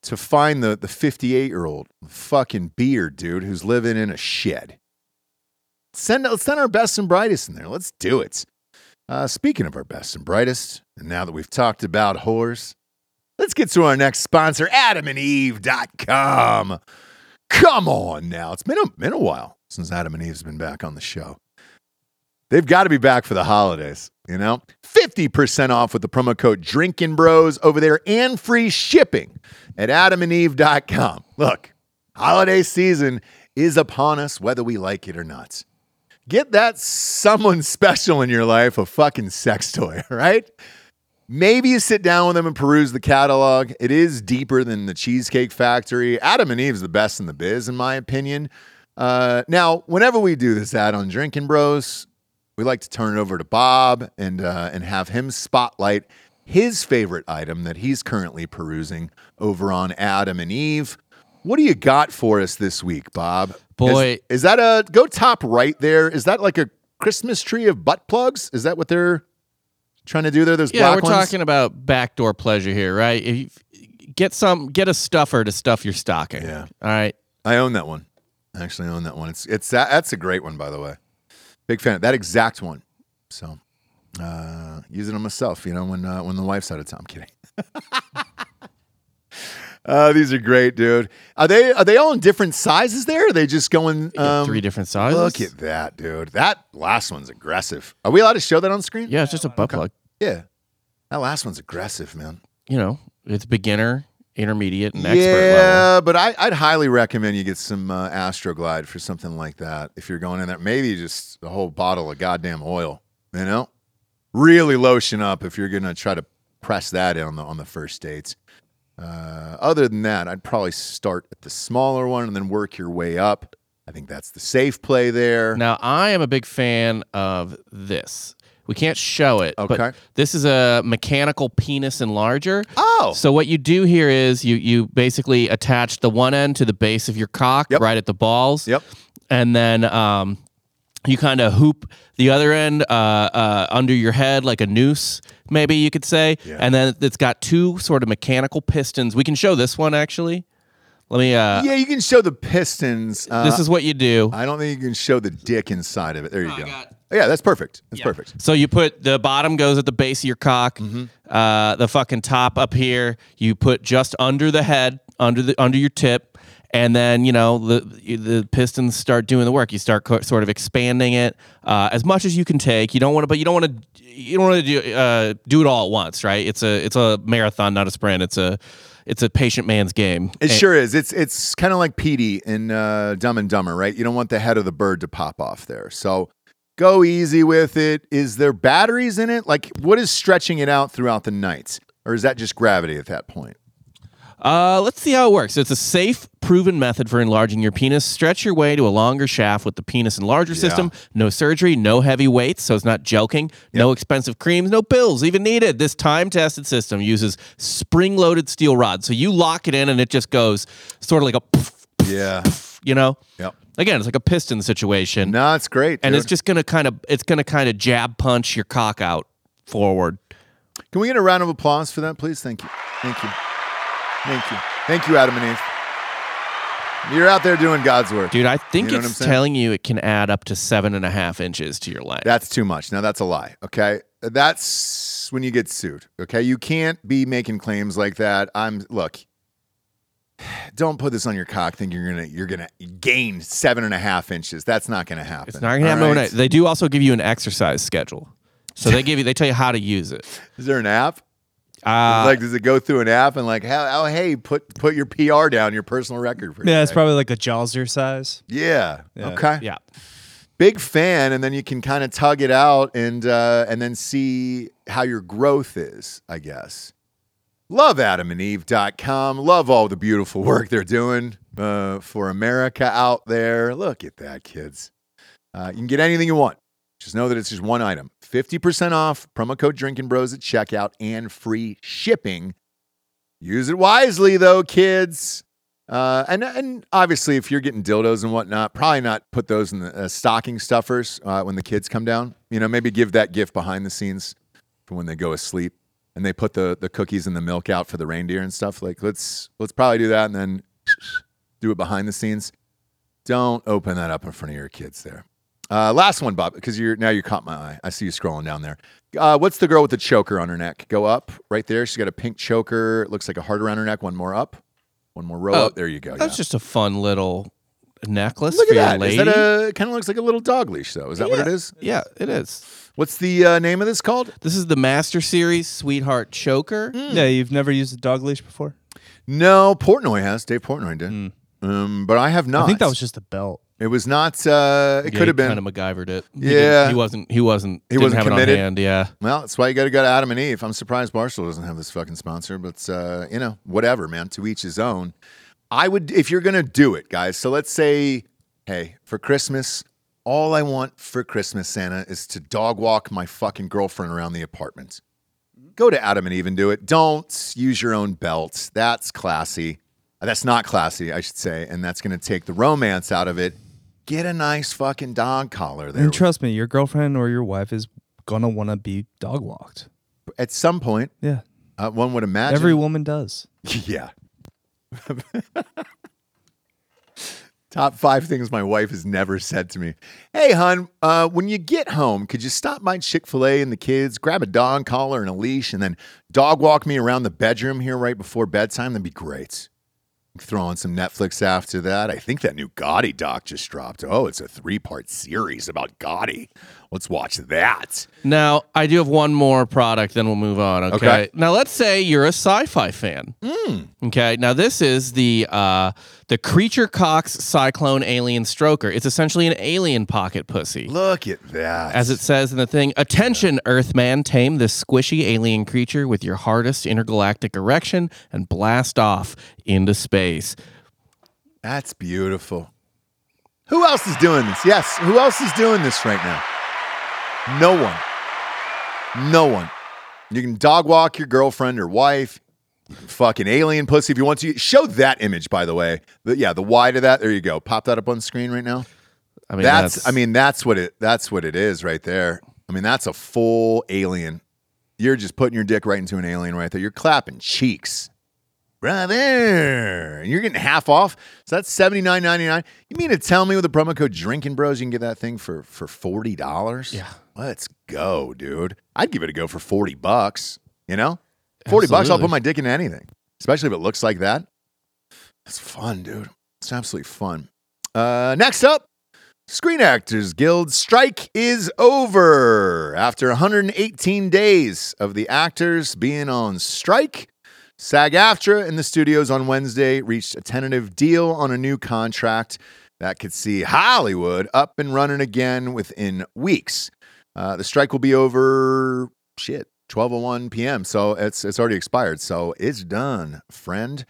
to find the 58-year-old fucking beard dude who's living in a shed. Let's send our best and brightest in there. Let's do it. Speaking of our best and brightest, and now that we've talked about whores, let's get to our next sponsor, AdamandEve.com. Come on now, it's been a while since Adam and Eve's been back on the show. They've got to be back for the holidays, you know? 50% off with the promo code Drinkin' Bros over there and free shipping at adamandeve.com. Look, holiday season is upon us whether we like it or not. Get that someone special in your life a fucking sex toy, right? Maybe you sit down with them and peruse the catalog. It is deeper than the Cheesecake Factory. Adam and Eve's the best in the biz, in my opinion. Now, whenever we do this ad on Drinkin' Bros, we like to turn it over to Bob and have him spotlight his favorite item that he's currently perusing over on Adam and Eve. What do you got for us this week, Bob? Boy. Is that go top right there? Is that like a Christmas tree of butt plugs? Is that what they're trying to do there? Those black ones? Yeah, we're talking about backdoor pleasure here, right? Get a stuffer to stuff your stocking. Yeah. All right. I own that one. I actually own that one. That's a great one, by the way. Big fan of that exact one. So, using it on myself, you know, when the wife's out of town. I'm kidding. These are great, dude. Are they all in different sizes there? Or are they just going three different sizes? Look at that, dude. That last one's aggressive. Are we allowed to show that on screen? Yeah, it's just a butt plug. Yeah. That last one's aggressive, man. You know, it's beginner, intermediate, and expert level. Yeah, but I'd highly recommend you get some Astroglide for something like that. If you're going in there, maybe just a whole bottle of goddamn oil, you know? Really lotion up if you're going to try to press that in on the first dates. Other than that, I'd probably start at the smaller one and then work your way up. I think that's the safe play there. Now, I am a big fan of this. We can't show it, okay. But this is a mechanical penis enlarger. Oh. So what you do here is you basically attach the one end to the base of your cock, yep, right at the balls. Yep. And then you kind of hoop the other end under your head like a noose, maybe you could say. Yeah. And then it's got two sort of mechanical pistons. We can show this one, actually. Let me. Yeah, you can show the pistons. This is what you do. I don't think you can show the dick inside of it. There you go. Yeah, that's perfect. That's perfect. So you put the bottom goes at the base of your cock, mm-hmm, the fucking top up here. You put just under the head, under your tip, and then you know the pistons start doing the work. You start sort of expanding it as much as you can take. You don't want to do it all at once, right? It's a marathon, not a sprint. It's a patient man's game. It sure is. It's kind of like Petey in Dumb and Dumber, right? You don't want the head of the bird to pop off there. So go easy with it. Is there batteries in it? Like, what is stretching it out throughout the night? Or is that just gravity at that point? Let's see how it works. It's a safe, proven method for enlarging your penis. Stretch your way to a longer shaft with the penis enlarger system. No surgery, no heavy weights, so it's not jelking. Yep. No expensive creams, no pills even needed. This time-tested system uses spring-loaded steel rods. So you lock it in, and it just goes sort of like a poof, poof, poof, you know? Yep. Again, it's like a piston situation. No, it's great, dude. And it's just going to kind of jab punch your cock out forward. Can we get a round of applause for that, please? Thank you. Thank you. Thank you. Thank you, Adam and Eve. You're out there doing God's work. Dude, I think it's telling you it can add up to 7.5 inches to your length. That's too much. Now, that's a lie, okay? That's when you get sued, okay? You can't be making claims like that. Look, Don't put this on your cock. Think you're gonna gain 7.5 inches. That's not gonna happen. It's not gonna happen overnight. They do also give you an exercise schedule, so they tell you how to use it. Is there an app? Does it go through an app and put your PR down, your personal record? It's probably like a Jawser size. Yeah. Okay. Yeah. Big fan, and then you can kind of tug it out and then see how your growth is, I guess. Love AdamandEve.com. Love all the beautiful work they're doing for America out there. Look at that, kids. You can get anything you want. Just know that it's just one item. 50% off, promo code Drinkin' Bros at checkout, and free shipping. Use it wisely, though, kids. And obviously, if you're getting dildos and whatnot, probably not put those in the stocking stuffers when the kids come down. You know, maybe give that gift behind the scenes for when they go asleep. And they put the cookies and the milk out for the reindeer and stuff. Like, let's probably do that and then do it behind the scenes. Don't open that up in front of your kids there. Last one, Bob, because you caught my eye. I see you scrolling down there. What's the girl with the choker on her neck? Go up right there. She's got a pink choker. It looks like a heart around her neck. One more up. One more row up. There you go. That's just a fun little necklace for your lady. Look at that. It kind of looks like a little dog leash, though. Is that what it is? Yeah, it is. What's the name of this called? This is the Master Series Sweetheart Choker. Mm. Yeah, you've never used a dog leash before? No, Portnoy has. Dave Portnoy did. Mm. But I have not. I think that was just a belt. It was not. It could have been. Kind of MacGyvered it. Yeah, he wasn't committed. It on hand. Yeah. Well, that's why you got to go to Adam and Eve. I'm surprised Barstool doesn't have this fucking sponsor, but whatever, man. To each his own. I would, if you're gonna do it, guys. So let's say, hey, for Christmas, all I want for Christmas, Santa, is to dog walk my fucking girlfriend around the apartment. Go to Adam and Eve and do it. Don't use your own belt. That's classy. That's not classy, I should say, and that's gonna take the romance out of it. Get a nice fucking dog collar there. And trust me, your girlfriend or your wife is going to want to be dog walked. At some point. Yeah. One would imagine. Every woman does. Yeah. Top 5 things my wife has never said to me. Hey, hon, when you get home, could you stop by Chick-fil-A and the kids, grab a dog collar and a leash, and then dog walk me around the bedroom here right before bedtime? That'd be great. Throw on some Netflix after that. I think that new Gotti doc just dropped. Oh, it's a 3-part series about Gotti. Let's watch that. Now, I do have one more product, then we'll move on. Okay. Now, let's say you're a sci-fi fan. Mm. Okay. Now, this is the Creature Cox Cyclone Alien Stroker. It's essentially an alien pocket pussy. Look at that. As it says in the thing, attention, Earthman, tame this squishy alien creature with your hardest intergalactic erection and blast off into space. That's beautiful. Who else is doing this? Yes. Who else is doing this right now? No one. You can dog walk your girlfriend or wife. You can fucking alien pussy if you want to. Show that image, by the way. The wide of that. There you go. Pop that up on the screen right now. I mean, that's what it is right there. I mean, that's a full alien. You're just putting your dick right into an alien right there. You're clapping cheeks. Brother, you're getting half off. So that's $79.99. You mean to tell me with the promo code Drinkin' Bros, you can get that thing for $40? Yeah. Let's go, dude. I'd give it a go for $40, you know? $40, I'll put my dick into anything, especially if it looks like that. It's fun, dude. It's absolutely fun. Next up, Screen Actors Guild strike is over. After 118 days of the actors being on strike, SAG-AFTRA and the studios on Wednesday reached a tentative deal on a new contract that could see Hollywood up and running again within weeks. The strike will be over, 12:01 p.m., so it's already expired, so it's done, friend.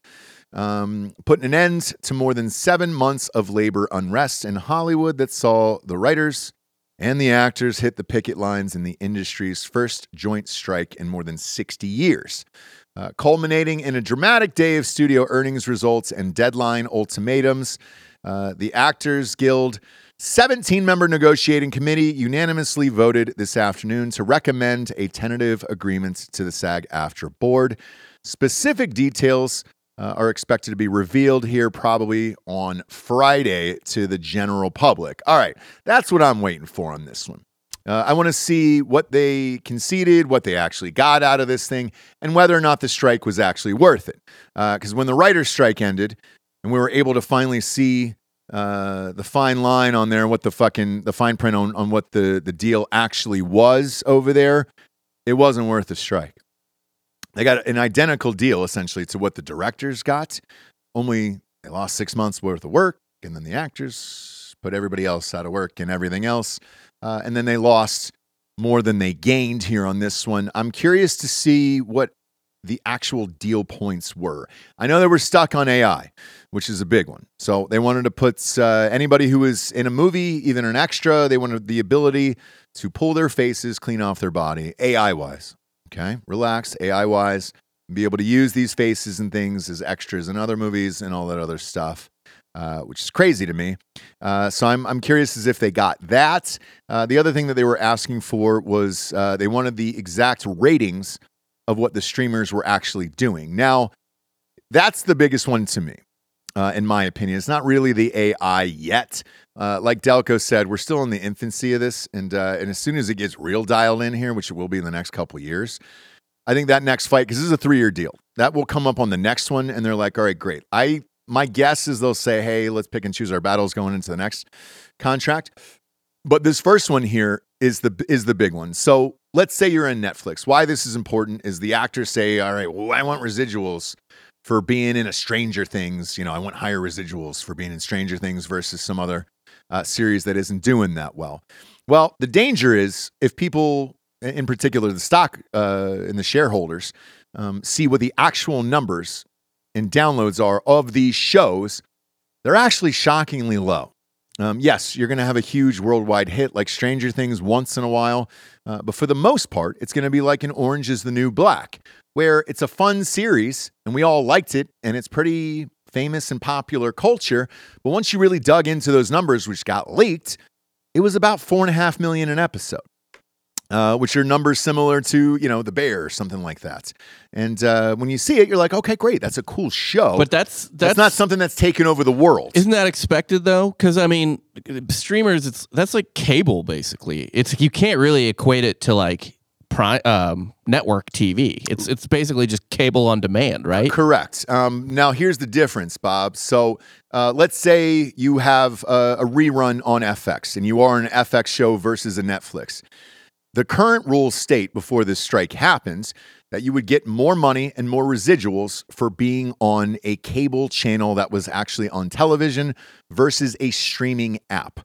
Putting an end to more than 7 months of labor unrest in Hollywood that saw the writers and the actors hit the picket lines in the industry's first joint strike in more than 60 years. Culminating in a dramatic day of studio earnings results and deadline ultimatums, the Actors Guild 17-member negotiating committee unanimously voted this afternoon to recommend a tentative agreement to the SAG-AFTRA board. Specific details are expected to be revealed here probably on Friday to the general public. All right, that's what I'm waiting for on this one. I want to see what they conceded, what they actually got out of this thing, and whether or not the strike was actually worth it. Because when the writers' strike ended, and we were able to finally see the fine line on there, what the fine print on what the deal actually was over there, it wasn't worth the strike. They got an identical deal, essentially, to what the directors got, only they lost 6 months worth of work, and then the actors put everybody else out of work and everything else. And then they lost more than they gained here on this one. I'm curious to see what the actual deal points were. I know they were stuck on AI, which is a big one. So they wanted to put anybody who was in a movie, even an extra, they wanted the ability to pull their faces clean off their body, AI-wise. Okay, relax, AI-wise, be able to use these faces and things as extras in other movies and all that other stuff, which is crazy to me. So I'm curious as if they got that. The other thing that they were asking for was they wanted the exact ratings of what the streamers were actually doing. Now, that's the biggest one to me, in my opinion. It's not really the AI yet. Like Delco said, we're still in the infancy of this, and as soon as it gets real dialed in here, which it will be in the next couple years, I think that next fight, because this is a 3-year deal, that will come up on the next one, and they're like, all right, great. My guess is they'll say, hey, let's pick and choose our battles going into the next contract. But this first one here is the big one. So let's say you're in Netflix. Why this is important is the actors say, all right, well, I want residuals for being in a Stranger Things. You know, I want higher residuals for being in Stranger Things versus some other series that isn't doing that well. Well, the danger is if people, in particular the stock and the shareholders, see what the actual numbers and downloads are of these shows, they're actually shockingly low. Yes, you're going to have a huge worldwide hit like Stranger Things once in a while, but for the most part, it's going to be like an Orange is the New Black, where it's a fun series, and we all liked it, and it's pretty famous in popular culture, but once you really dug into those numbers, which got leaked, it was about 4.5 million an episode, which are numbers similar to, you know, The Bear or something like that. And when you see it, you're like, okay, great, that's a cool show. But that's not something that's taken over the world. Isn't that expected, though? Because, I mean, streamers, that's like cable, basically. It's you can't really equate it to, like, network TV. It's basically just cable on demand, right? Correct. Now, here's the difference, Bob. So let's say you have a rerun on FX, and you are an FX show versus a Netflix. The current rules state before this strike happens that you would get more money and more residuals for being on a cable channel that was actually on television versus a streaming app.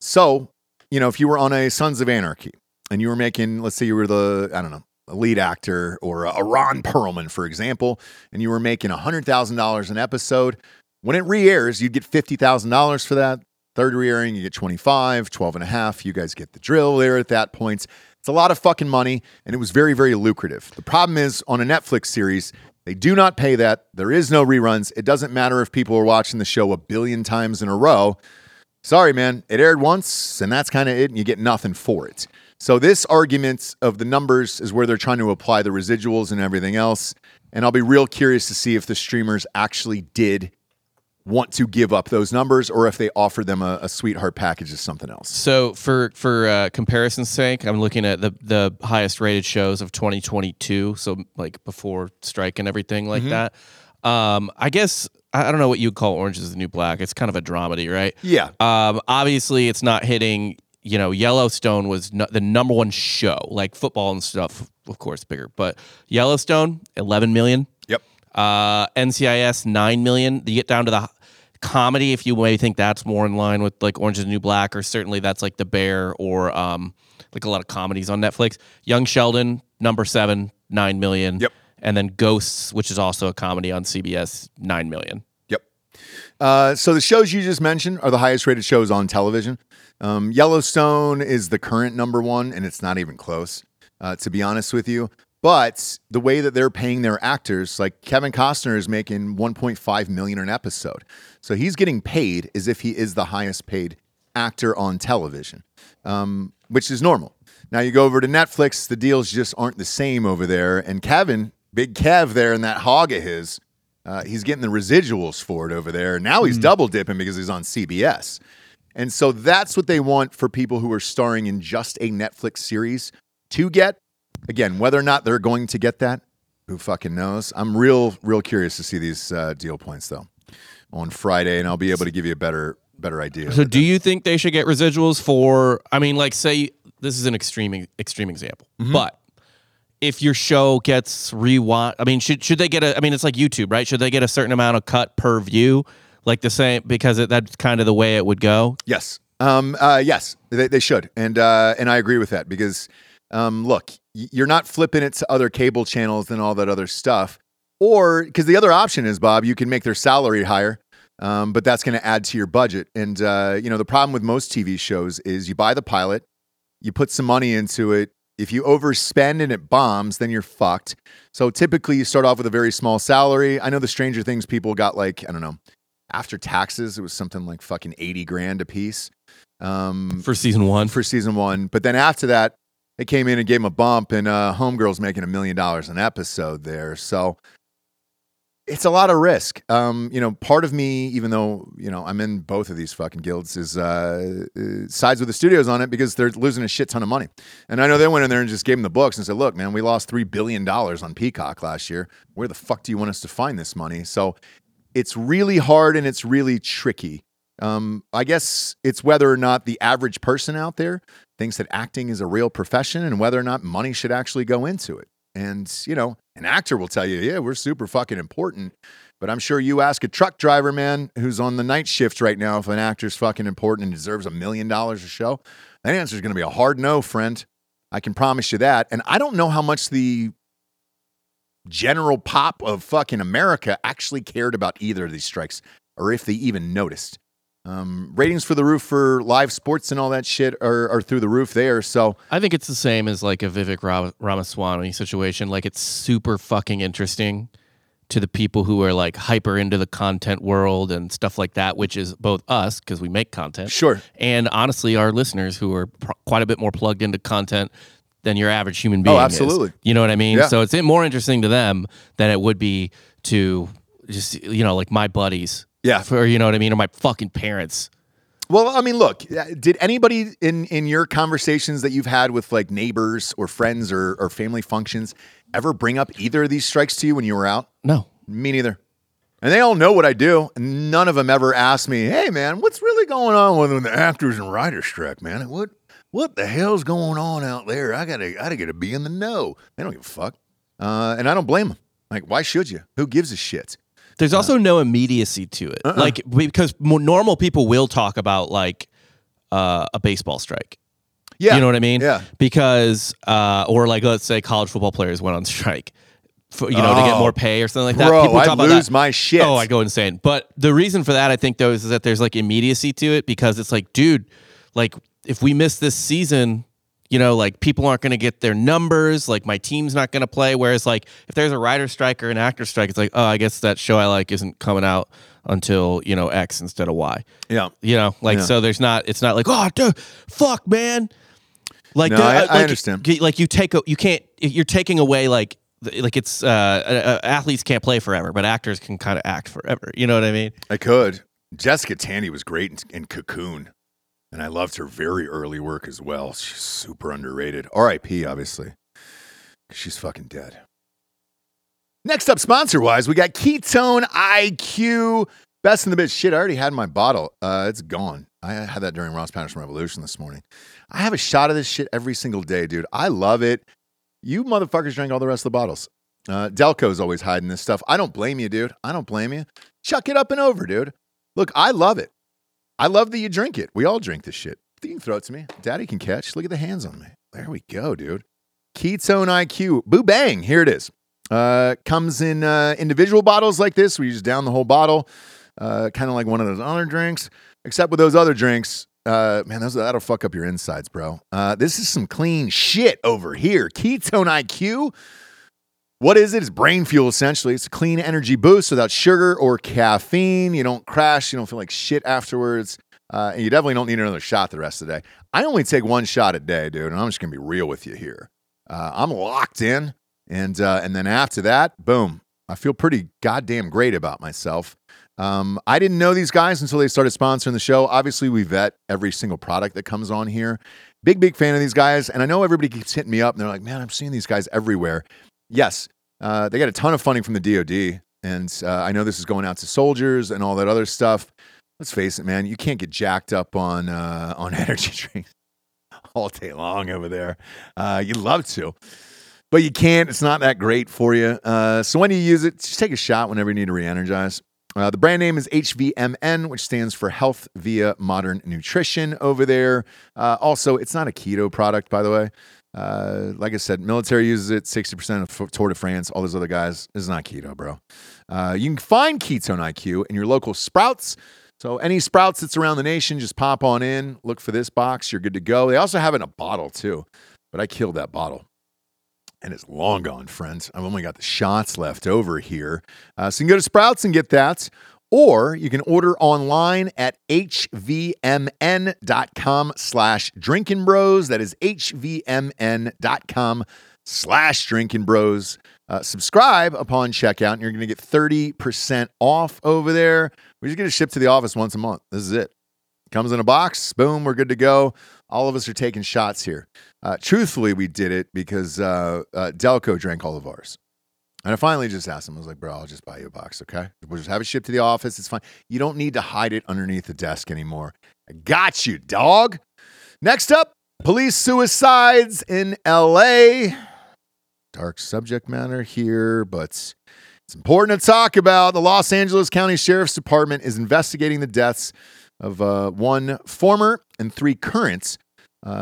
So, you know, if you were on a Sons of Anarchy and you were making, let's say you were a lead actor or a Ron Perlman, for example, and you were making $100,000 an episode, when it re-airs, you'd get $50,000 for that. Third re-airing, you get 25, 12 and a half. You guys get the drill there at that point. It's a lot of fucking money, and it was very, very lucrative. The problem is, on a Netflix series, they do not pay that. There is no reruns. It doesn't matter if people are watching the show 1 billion times in a row. Sorry, man, it aired once, and that's kind of it, and you get nothing for it. So this argument of the numbers is where they're trying to apply the residuals and everything else, and I'll be real curious to see if the streamers actually did want to give up those numbers or if they offer them a sweetheart package of something else. So for comparison's sake, I'm looking at the highest rated shows of 2022, so like before strike and everything like that. I guess, I don't know what you'd call Orange is the New Black. It's kind of a dramedy, right? Yeah. Obviously, it's not hitting, you know, Yellowstone was the number one show, like football and stuff, of course, bigger. But Yellowstone, 11 million. Yep. NCIS, 9 million. You get down to the comedy, if you maybe think that's more in line with like Orange is the New Black, or certainly that's like The Bear or like a lot of comedies on Netflix. Young Sheldon, number 7, 9 million. Yep. And then Ghosts, which is also a comedy on CBS, 9 million. Yep. So the shows you just mentioned are the highest rated shows on television. Yellowstone is the current number one, and it's not even close, to be honest with you. But the way that they're paying their actors, like Kevin Costner is making $1.5 million an episode. So he's getting paid as if he is the highest paid actor on television, which is normal. Now you go over to Netflix, the deals just aren't the same over there. And Kevin, big Kev there in that hog of his, he's getting the residuals for it over there. Now he's double dipping because he's on CBS. And so that's what they want for people who are starring in just a Netflix series to get. Again, whether or not they're going to get that, who fucking knows? I'm real curious to see these deal points, though, on Friday, and I'll be able to give you a better idea. So do you think they should get residuals for, I mean, like, say, this is an extreme example, mm-hmm. but if your show gets rewatched, I mean, should they get a, I mean, it's like YouTube, right? Should they get a certain amount of cut per view? Like the same, because that's kind of the way it would go? Yes. Yes, they should. And I agree with that because, look, you're not flipping it to other cable channels and all that other stuff. Or, because the other option is, Bob, you can make their salary higher, but that's going to add to your budget. And, you know, the problem with most TV shows is you buy the pilot, you put some money into it. If you overspend and it bombs, then you're fucked. So typically you start off with a very small salary. I know the Stranger Things people got like, I don't know, after taxes, it was something like fucking 80 grand a piece. For season one. But then after that, they came in and gave him a bump, and Homegirl's making $1 million an episode there. So it's a lot of risk. You know, part of me, even though, you know, I'm in both of these fucking guilds, is sides with the studios on it because they're losing a shit ton of money. And I know they went in there and just gave them the books and said, look, man, we lost $3 billion on Peacock last year. Where the fuck do you want us to find this money? So it's really hard and it's really tricky. I guess it's whether or not the average person out there thinks that acting is a real profession and whether or not money should actually go into it. And, you know, an actor will tell you, yeah, we're super fucking important. But I'm sure you ask a truck driver, man, who's on the night shift right now, if an actor's fucking important and deserves $1 million a show, that answer's going to be a hard no, friend. I can promise you that. And I don't know how much the general pop of fucking America actually cared about either of these strikes or if they even noticed. Ratings for the roof for live sports and all that shit are through the roof there. So I think it's the same as like a Vivek Ramaswamy situation. Like it's super fucking interesting to the people who are like hyper into the content world and stuff like that, which is both us because we make content. Sure. And honestly, our listeners who are quite a bit more plugged into content than your average human being. Oh, absolutely. Is, you know what I mean? Yeah. So it's more interesting to them than it would be to just, you know, like my buddies. Yeah. Or, you know what I mean? Or my fucking parents. Well, I mean, look, did anybody in your conversations that you've had with like neighbors or friends or family functions ever bring up either of these strikes to you when you were out? No. Me neither. And they all know what I do. None of them ever asked me, hey, man, what's really going on with the actors and writers strike, man? What the hell's going on out there? I gotta be in the know. They don't give a fuck. And I don't blame them. Like, why should you? Who gives a shit? There's also no immediacy to it, like because normal people will talk about like a baseball strike. Yeah, you know what I mean. Yeah, because or like let's say college football players went on strike, for, you know, to get more pay or something like that. Bro, people talk about lose that. My shit. Oh, I go insane. But the reason for that, I think, though, is that there's like immediacy to it because it's like, dude, like if we miss this season. You know, like people aren't going to get their numbers. Like my team's not going to play. Whereas, like if there's a writer strike or an actor strike, it's like, oh, I guess that show I like isn't coming out until you know X instead of Y. Yeah, you know, like so. There's not. It's not like, oh, dude, fuck, man. Like, no, I understand. Like you can't. You're taking away like it's athletes can't play forever, but actors can kind of act forever. You know what I mean? I could. Jessica Tandy was great in Cocoon. And I loved her very early work as well. She's super underrated. R.I.P., obviously. She's fucking dead. Next up, sponsor-wise, we got Ketone IQ. Best in the bitch. Shit, I already had my bottle. It's gone. I had that during Ross Patterson Revolution this morning. I have a shot of this shit every single day, dude. I love it. You motherfuckers drank all the rest of the bottles. Delco's always hiding this stuff. I don't blame you, dude. I don't blame you. Chuck it up and over, dude. Look, I love it. I love that you drink it. We all drink this shit. You can throw it to me. Daddy can catch. Look at the hands on me. There we go, dude. Ketone IQ. Boo bang. Here it is. Comes in individual bottles like this. We just down the whole bottle. Kind of like one of those other drinks. Except with those other drinks, man, that'll fuck up your insides, bro. This is some clean shit over here. Ketone IQ. What is it? It's brain fuel, essentially. It's a clean energy boost without sugar or caffeine. You don't crash. You don't feel like shit afterwards. And you definitely don't need another shot the rest of the day. I only take one shot a day, dude, and I'm just going to be real with you here. I'm locked in, and then after that, boom. I feel pretty goddamn great about myself. I didn't know these guys until they started sponsoring the show. Obviously, we vet every single product that comes on here. Big fan of these guys. And I know everybody keeps hitting me up and they're like, man, I'm seeing these guys everywhere. Yes, they got a ton of funding from the DOD. And I know this is going out to soldiers and all that other stuff. Let's face it, man, you can't get jacked up on energy drinks all day long over there. You'd love to, but you can't. It's not that great for you. So when you use it, just take a shot whenever you need to re-energize. The brand name is HVMN, which stands for Health Via Modern Nutrition over there. Also, it's not a keto product, by the way. Like I said, military uses it, 60% of Tour de France, all those other guys. This is not keto, bro. You can find Ketone IQ in your local Sprouts. So any Sprouts that's around the nation, just pop on in, look for this box. You're good to go. They also have it in a bottle too, but I killed that bottle. And it's long gone, friends. I've only got the shots left over here. So you can go to Sprouts and get that. Or you can order online at hvmn.com/drinkinbros. That is hvmn.com/drinkinbros. Subscribe upon checkout, and you're going to get 30% off over there. We're just going to ship to the office once a month. This is it. Comes in a box. Boom. We're good to go. All of us are taking shots here. Truthfully, we did it because Delco drank all of ours. And I finally just asked him, I was like, bro, I'll just buy you a box, okay? We'll just have it shipped to the office. It's fine. You don't need to hide it underneath the desk anymore. I got you, dog. Next up, police suicides in LA. Dark subject matter here, but it's important to talk about. The Los Angeles County Sheriff's Department is investigating the deaths of one former and three current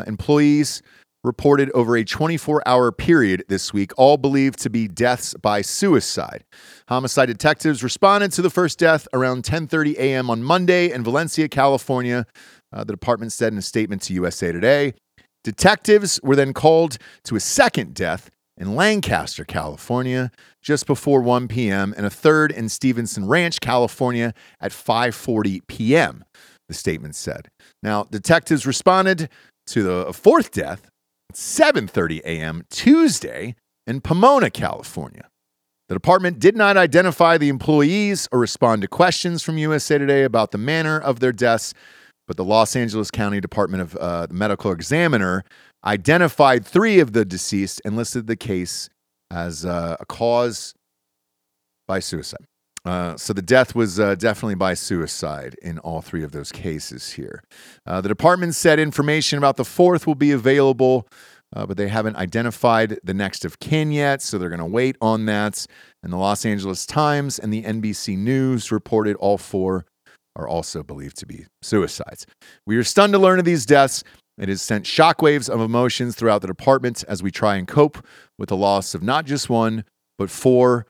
employees reported over a 24-hour period this week, all believed to be deaths by suicide. Homicide detectives responded to the first death around 10:30 a.m. on Monday in Valencia, California, the department said in a statement to USA Today. Detectives were then called to a second death in Lancaster, California, just before 1 p.m., and a third in Stevenson Ranch, California, at 5:40 p.m., the statement said. Now, detectives responded to the fourth death 7:30 a.m. Tuesday in Pomona, California. The department did not identify the employees or respond to questions from USA Today about the manner of their deaths, but the Los Angeles County Department of the Medical Examiner identified three of the deceased and listed the case as a cause by suicide. So the death was definitely by suicide in all three of those cases here. The department said information about the fourth will be available, but they haven't identified the next of kin yet, so they're going to wait on that. And the Los Angeles Times and the NBC News reported all four are also believed to be suicides. We are stunned to learn of these deaths. It has sent shockwaves of emotions throughout the department as we try and cope with the loss of not just one, but four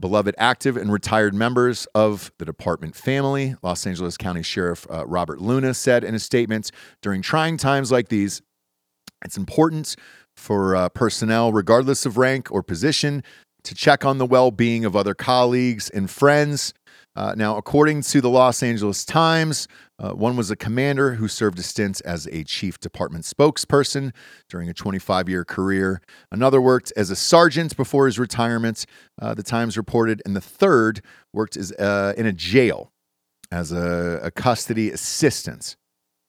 beloved active and retired members of the department family, Los Angeles County Sheriff Robert Luna said in a statement, during trying times like these, it's important for personnel, regardless of rank or position, to check on the well-being of other colleagues and friends. Now, according to the Los Angeles Times, one was a commander who served a stint as a chief department spokesperson during a 25-year career. Another worked as a sergeant before his retirement, the Times reported, and the third worked as in a jail as a custody assistant,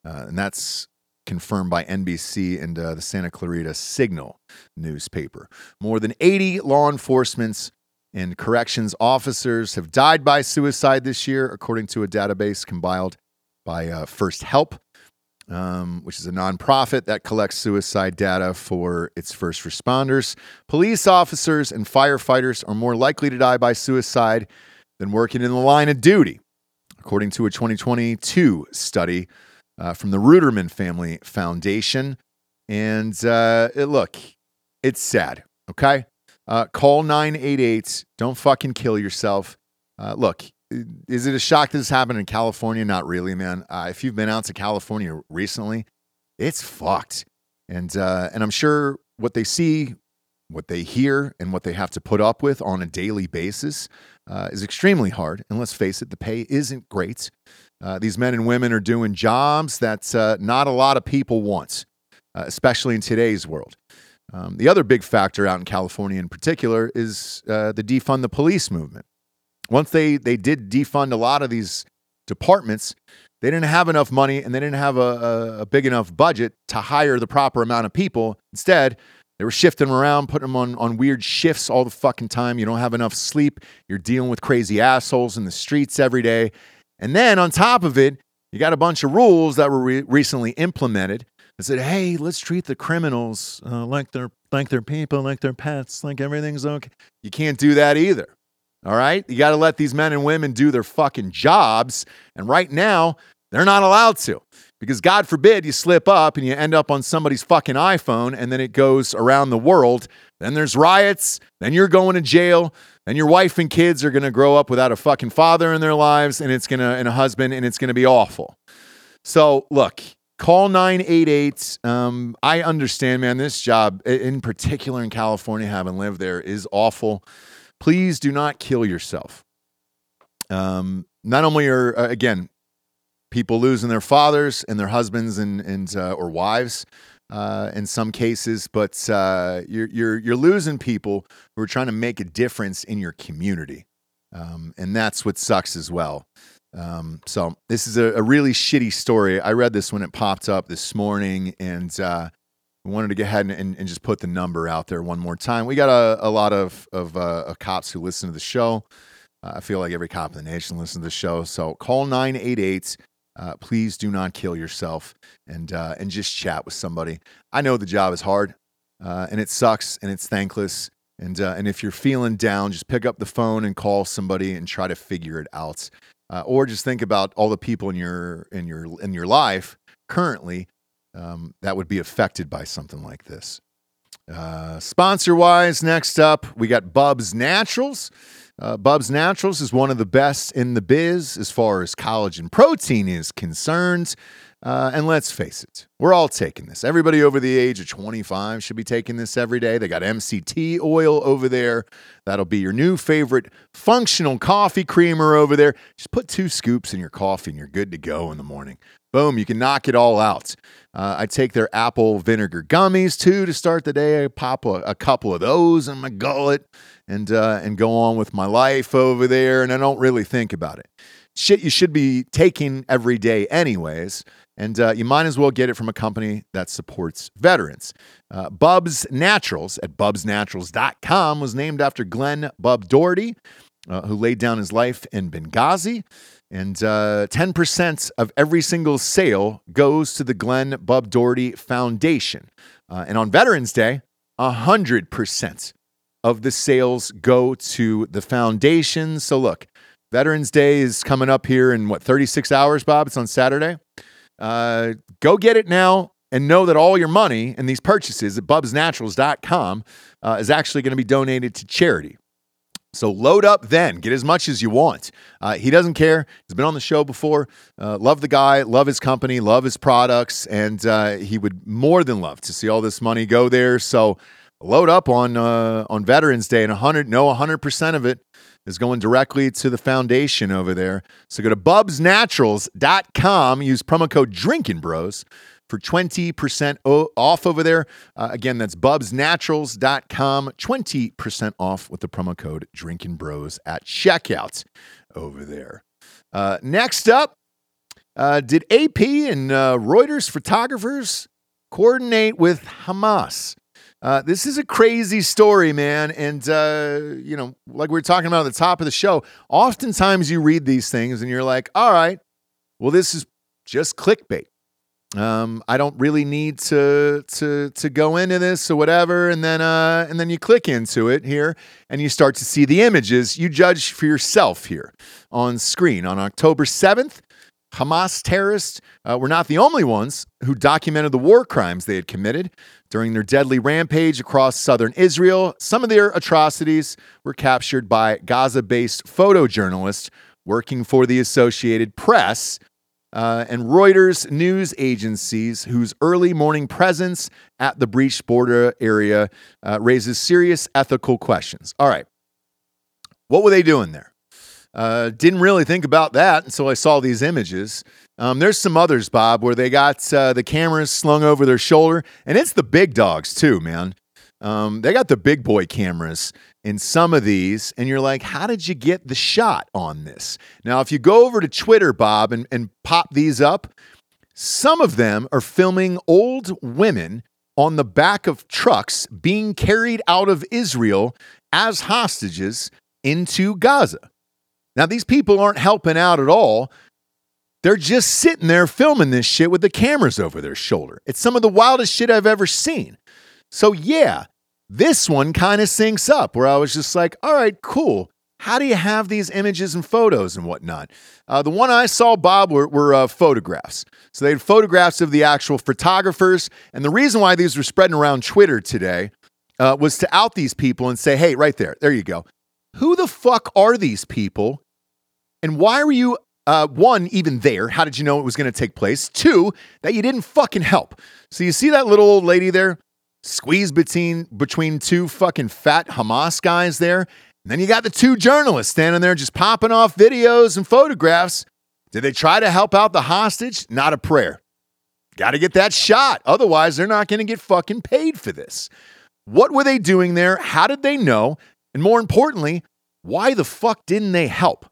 and that's confirmed by NBC and the Santa Clarita Signal newspaper. More than 80 law enforcement and corrections officers have died by suicide this year, according to a database compiled by First Help, which is a nonprofit that collects suicide data for its first responders. Police officers and firefighters are more likely to die by suicide than working in the line of duty, according to a 2022 study from the Ruderman Family Foundation. And look, it's sad, okay? Call 988. Don't fucking kill yourself. Look, is it a shock that this happened in California? Not really, man. If you've been out to California recently, it's fucked. And I'm sure what they see, what they hear, and what they have to put up with on a daily basis is extremely hard. And let's face it, the pay isn't great. These men and women are doing jobs that not a lot of people want, especially in today's world. The other big factor out in California in particular is the defund the police movement, Once they did defund a lot of these departments, they didn't have enough money and they didn't have a big enough budget to hire the proper amount of people. Instead, they were shifting them around, putting them on weird shifts all the fucking time. You don't have enough sleep. You're dealing with crazy assholes in the streets every day. And then on top of it, you got a bunch of rules that were recently implemented that said, hey, let's treat the criminals like their people, like their pets, like everything's okay. You can't do that either. All right? You got to let these men and women do their fucking jobs. And right now, they're not allowed to, because God forbid you slip up and you end up on somebody's fucking iPhone and then it goes around the world. Then there's riots. Then you're going to jail. And your wife and kids are going to grow up without a fucking father in their lives, and it's going to, and a husband, and it's going to be awful. So look, call 988. I understand, man, this job in particular in California, having lived there, is awful. Please do not kill yourself. Not only are, again, people losing their fathers and their husbands and or wives, in some cases, but you're losing people who are trying to make a difference in your community, and that's what sucks as well. So this is a really shitty story. I read this when it popped up this morning, and we wanted to go ahead and just put the number out there one more time. We got a lot of cops who listen to the show. I feel like every cop in the nation listens to the show. So call 988. Please do not kill yourself, and just chat with somebody. I know the job is hard, and it sucks and it's thankless. And if you're feeling down, just pick up the phone and call somebody and try to figure it out. Or just think about all the people in your life currently, that would be affected by something like this. Sponsor wise, next up, we got Bub's Naturals. Bub's Naturals is one of the best in the biz as far as collagen protein is concerned. And let's face it, we're all taking this. Everybody over the age of 25 should be taking this every day. They got MCT oil over there. That'll be your new favorite functional coffee creamer over there. Just put 2 scoops in your coffee and you're good to go in the morning. Boom, you can knock it all out. I take their apple vinegar gummies, too, to start the day. I pop a couple of those in my gullet and go on with my life over there, and I don't really think about it. Shit you should be taking every day anyways, and you might as well get it from a company that supports veterans. Bub's Naturals at bubsnaturals.com was named after Glenn Bub Doherty, who laid down his life in Benghazi. And 10% of every single sale goes to the Glenn Bub Doherty Foundation. And on Veterans Day, 100% of the sales go to the foundation. So look, Veterans Day is coming up here in, 36 hours, Bob? It's on Saturday. Go get it now and know that all your money in these purchases at bubsnaturals.com is actually going to be donated to charity. So load up then. Get as much as you want. He doesn't care. He's been on the show before. Love the guy, love his company, love his products, and he would more than love to see all this money go there. So load up on Veterans Day, and 100% of it is going directly to the foundation over there. So go to bubsnaturals.com. Use promo code DRINKINBROS for 20% off over there. Again, that's bubsnaturals.com. 20% off with the promo code Drinkin' Bros at checkout over there. Next up, did AP and Reuters photographers coordinate with Hamas? This is a crazy story, man. And, you know, like we were talking about at the top of the show, oftentimes you read these things and you're like, all right, well, this is just clickbait. I don't really need to go into this or whatever. And then you click into it here and you start to see the images. You judge for yourself here on screen. On October 7th, Hamas terrorists were not the only ones who documented the war crimes they had committed during their deadly rampage across southern Israel. Some of their atrocities were captured by Gaza-based photojournalists working for the Associated Press, and Reuters news agencies, whose early morning presence at the breached border area raises serious ethical questions. All right, what were they doing there? Didn't really think about that until I saw these images. There's some others, Bob, where they got the cameras slung over their shoulder, and it's the big dogs too, man. They got the big boy cameras in some of these, and you're like, how did you get the shot on this? Now, if you go over to Twitter, Bob, and pop these up, some of them are filming old women on the back of trucks being carried out of Israel as hostages into Gaza. Now, these people aren't helping out at all. They're just sitting there filming this shit with the cameras over their shoulder. It's some of the wildest shit I've ever seen. So yeah, this one kind of syncs up where I was just like, all right, cool. How do you have these images and photos and whatnot? The one I saw, Bob, were photographs. So they had photographs of the actual photographers. And the reason why these were spreading around Twitter today was to out these people and say, hey, right there, there you go. Who the fuck are these people? And why were you, one, even there? How did you know it was going to take place? Two, that you didn't fucking help. So you see that little old lady there, squeezed between two fucking fat Hamas guys there. And then you got the two journalists standing there just popping off videos and photographs. Did they try to help out the hostage? Not a prayer. Got to get that shot. Otherwise, they're not going to get fucking paid for this. What were they doing there? How did they know? And more importantly, why the fuck didn't they help?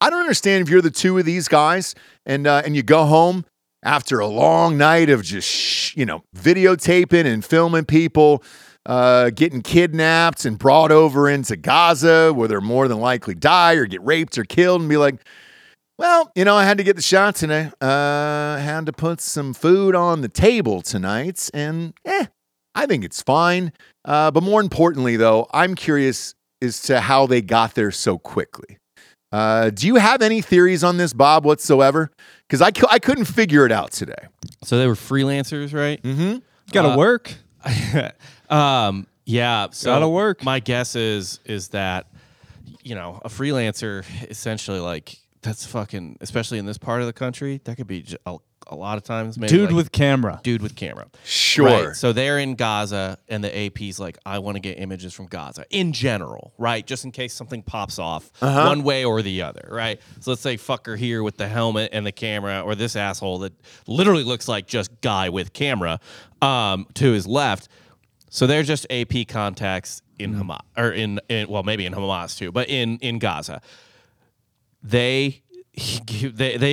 I don't understand if you're the two of these guys and you go home after a long night of just, videotaping and filming people getting kidnapped and brought over into Gaza where they're more than likely die or get raped or killed and be like, well, I had to get the shot today. I had to put some food on the table tonight and I think it's fine. But more importantly, though, I'm curious as to how they got there so quickly. Do you have any theories on this, Bob, whatsoever? Because I couldn't figure it out today. So they were freelancers, right? Mm-hmm. Gotta work. Yeah, so gotta work. My guess is that a freelancer essentially, like, that's fucking, especially in this part of the country, that could be a lot of times maybe dude with camera. Sure. Right? So they're in Gaza and the AP's like, I want to get images from Gaza in general, right? Just in case something pops off one way or the other, right? So let's say fucker here with the helmet and the camera, or this asshole that literally looks like just guy with camera to his left. So they're just AP contacts in Hamas, or in maybe in Hamas too, but in Gaza. They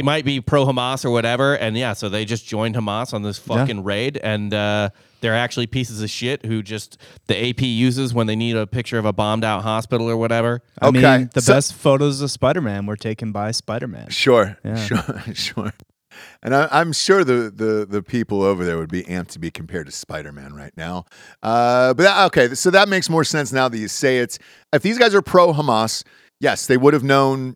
might be pro-Hamas or whatever, and yeah, so they just joined Hamas on this fucking raid, and they're actually pieces of shit who just the AP uses when they need a picture of a bombed-out hospital or whatever. I mean, the best photos of Spider-Man were taken by Spider-Man. Sure, yeah. sure. And I'm sure the people over there would be amped to be compared to Spider-Man right now. So that makes more sense now that you say it. If these guys are pro-Hamas, yes, they would have known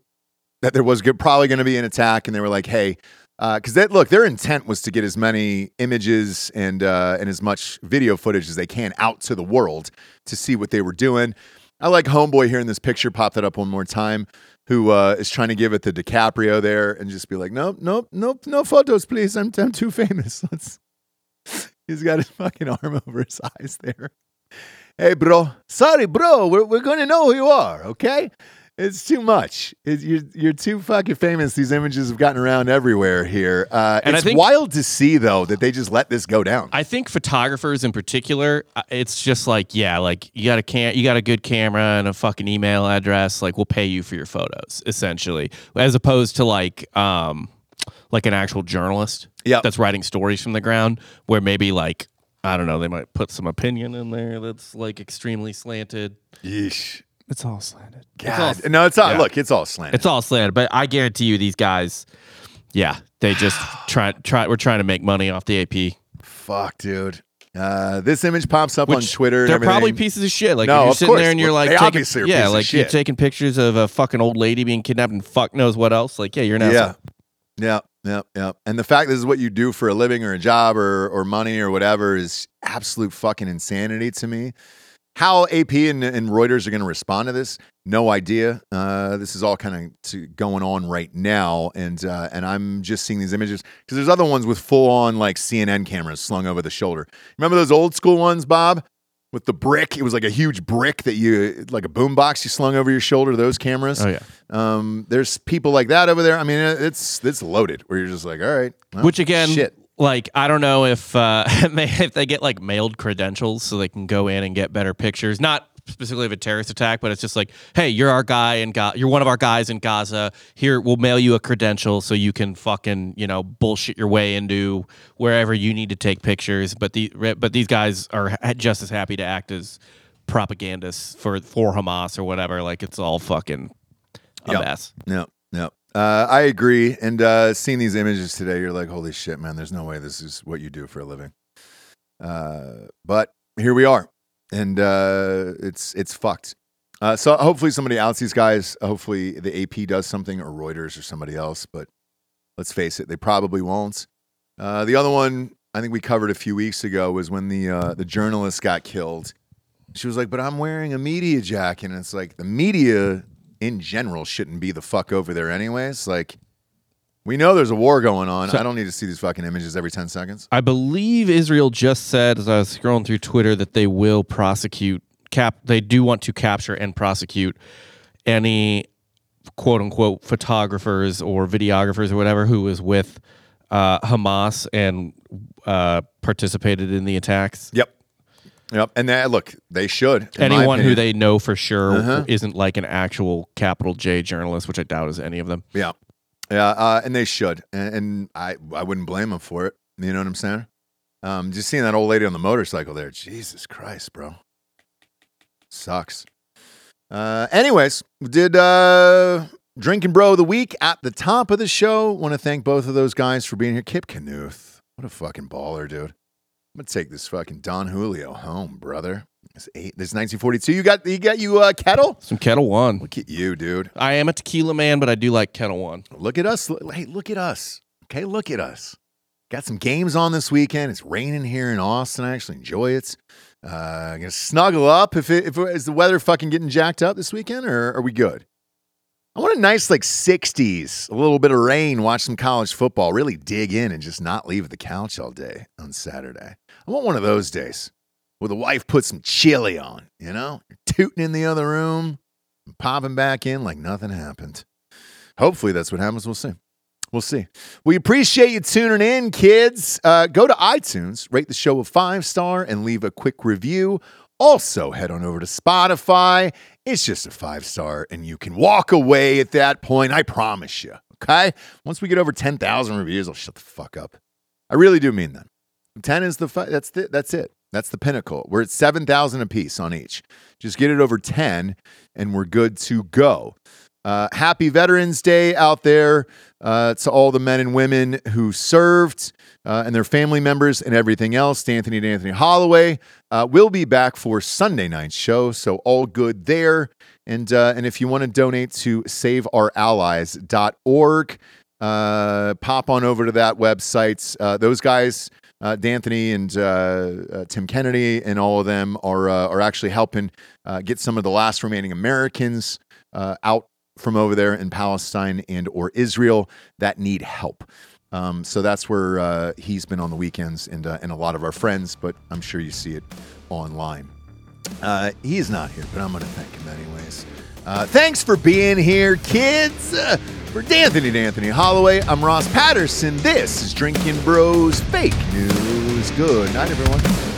that there was probably going to be an attack, and they were like, hey, because their intent was to get as many images and as much video footage as they can out to the world to see what they were doing. I like Homeboy here in this picture, pop that up one more time, who is trying to give it the DiCaprio there and just be like, nope, no photos, please. I'm too famous. He's got his fucking arm over his eyes there. Hey, bro. Sorry, bro. We're going to know who you are, okay? It's too much. You're too fucking famous. These images have gotten around everywhere here. I think wild to see, though, that they just let this go down. I think photographers in particular, it's just like, yeah, like you got a good camera and a fucking email address. Like, we'll pay you for your photos, essentially, as opposed to like an actual journalist that's writing stories from the ground, where maybe like, I don't know, they might put some opinion in there that's like extremely slanted. Yeesh. It's all slanted. God. No, it's all. Yeah. Look, it's all slanted. It's all slanted. But I guarantee you, these guys, they just try. We're trying to make money off the AP. Fuck, dude. This image pops up on Twitter. They're probably pieces of shit. Like, you're sitting there and you're like, you're taking pictures of a fucking old lady being kidnapped and fuck knows what else. Like, yeah, you're an asshole. Yeah. And the fact this is what you do for a living or a job or money or whatever is absolute fucking insanity to me. How AP and Reuters are going to respond to this, no idea. This is all kind of going on right now, and I'm just seeing these images because there's other ones with full-on like CNN cameras slung over the shoulder. Remember those old school ones, Bob, with the brick? It was like a huge brick that you, like a boombox, you slung over your shoulder. Those cameras. Oh yeah. There's people like that over there. I mean, it's loaded. Where you're just like, all right. Well, which again, shit. Like, I don't know if they get like mailed credentials so they can go in and get better pictures. Not specifically of a terrorist attack, but it's just like, hey, you're our guy in Gaza. You're one of our guys in Gaza. Here, we'll mail you a credential so you can fucking, you know, bullshit your way into wherever you need to take pictures. But these guys are just as happy to act as propagandists for Hamas or whatever. Like, it's all fucking a mess. Yep. I agree. And seeing these images today, you're like, holy shit, man, there's no way this is what you do for a living. But here we are. And it's fucked. So hopefully somebody outs these guys. Hopefully the AP does something, or Reuters or somebody else. But let's face it, they probably won't. The other one I think we covered a few weeks ago was when the journalist got killed. She was like, but I'm wearing a media jacket. And it's like, the media in general shouldn't be the fuck over there anyways. Like, we know there's a war going on. So, I don't need to see these fucking images every 10 seconds. I believe Israel just said, as I was scrolling through Twitter, that they will prosecute they do want to capture and prosecute any quote unquote photographers or videographers or whatever who was with Hamas and participated in the attacks. Yep. And that, look, they should. Anyone who they know for sure isn't like an actual capital J journalist, which I doubt is any of them. Yeah. And they should. And I wouldn't blame them for it. You know what I'm saying? Just seeing that old lady on the motorcycle there. Jesus Christ, bro. Sucks. Anyways, we did Drinkin' Bro of the Week at the top of the show. Want to thank both of those guys for being here. Kip Knuth. What a fucking baller, dude. I'm gonna take this fucking Don Julio home, brother. This 1942. You got Kettle? Some Kettle One. Look at you, dude. I am a tequila man, but I do like Kettle One. Look at us. Hey, look at us. Okay, look at us. Got some games on this weekend. It's raining here in Austin. I actually enjoy it. I'm gonna snuggle up. Is the weather fucking getting jacked up this weekend, or are we good? I want a nice like 60s, a little bit of rain, watch some college football, really dig in and just not leave the couch all day on Saturday. I want one of those days where the wife puts some chili on, you know? You're tooting in the other room and popping back in like nothing happened. Hopefully that's what happens. We'll see. We appreciate you tuning in, kids. Go to iTunes, rate the show a 5-star, and leave a quick review. Also, head on over to Spotify. It's just a 5-star, and you can walk away at that point. I promise you, okay? Once we get over 10,000 reviews, I'll shut the fuck up. I really do mean that. 10 is the fuck. That's it. That's the pinnacle. We're at 7,000 apiece on each. Just get it over 10, and we're good to go. Happy Veterans Day out there to all the men and women who served and their family members and everything else. Dan Holloway will be back for Sunday night's show, so all good there. And if you want to donate to SaveOurAllies.org, pop on over to that website. Those guys, D'Anthony and Tim Kennedy and all of them are actually helping get some of the last remaining Americans out from over there in Palestine and or Israel that need help. So that's where he's been on the weekends and a lot of our friends, but I'm sure you see it online. He's not here, but I'm going to thank him anyways. Thanks for being here, kids. For D'Anthony Holloway, I'm Ross Patterson. This is Drinkin' Bros Fake News. Good night, everyone.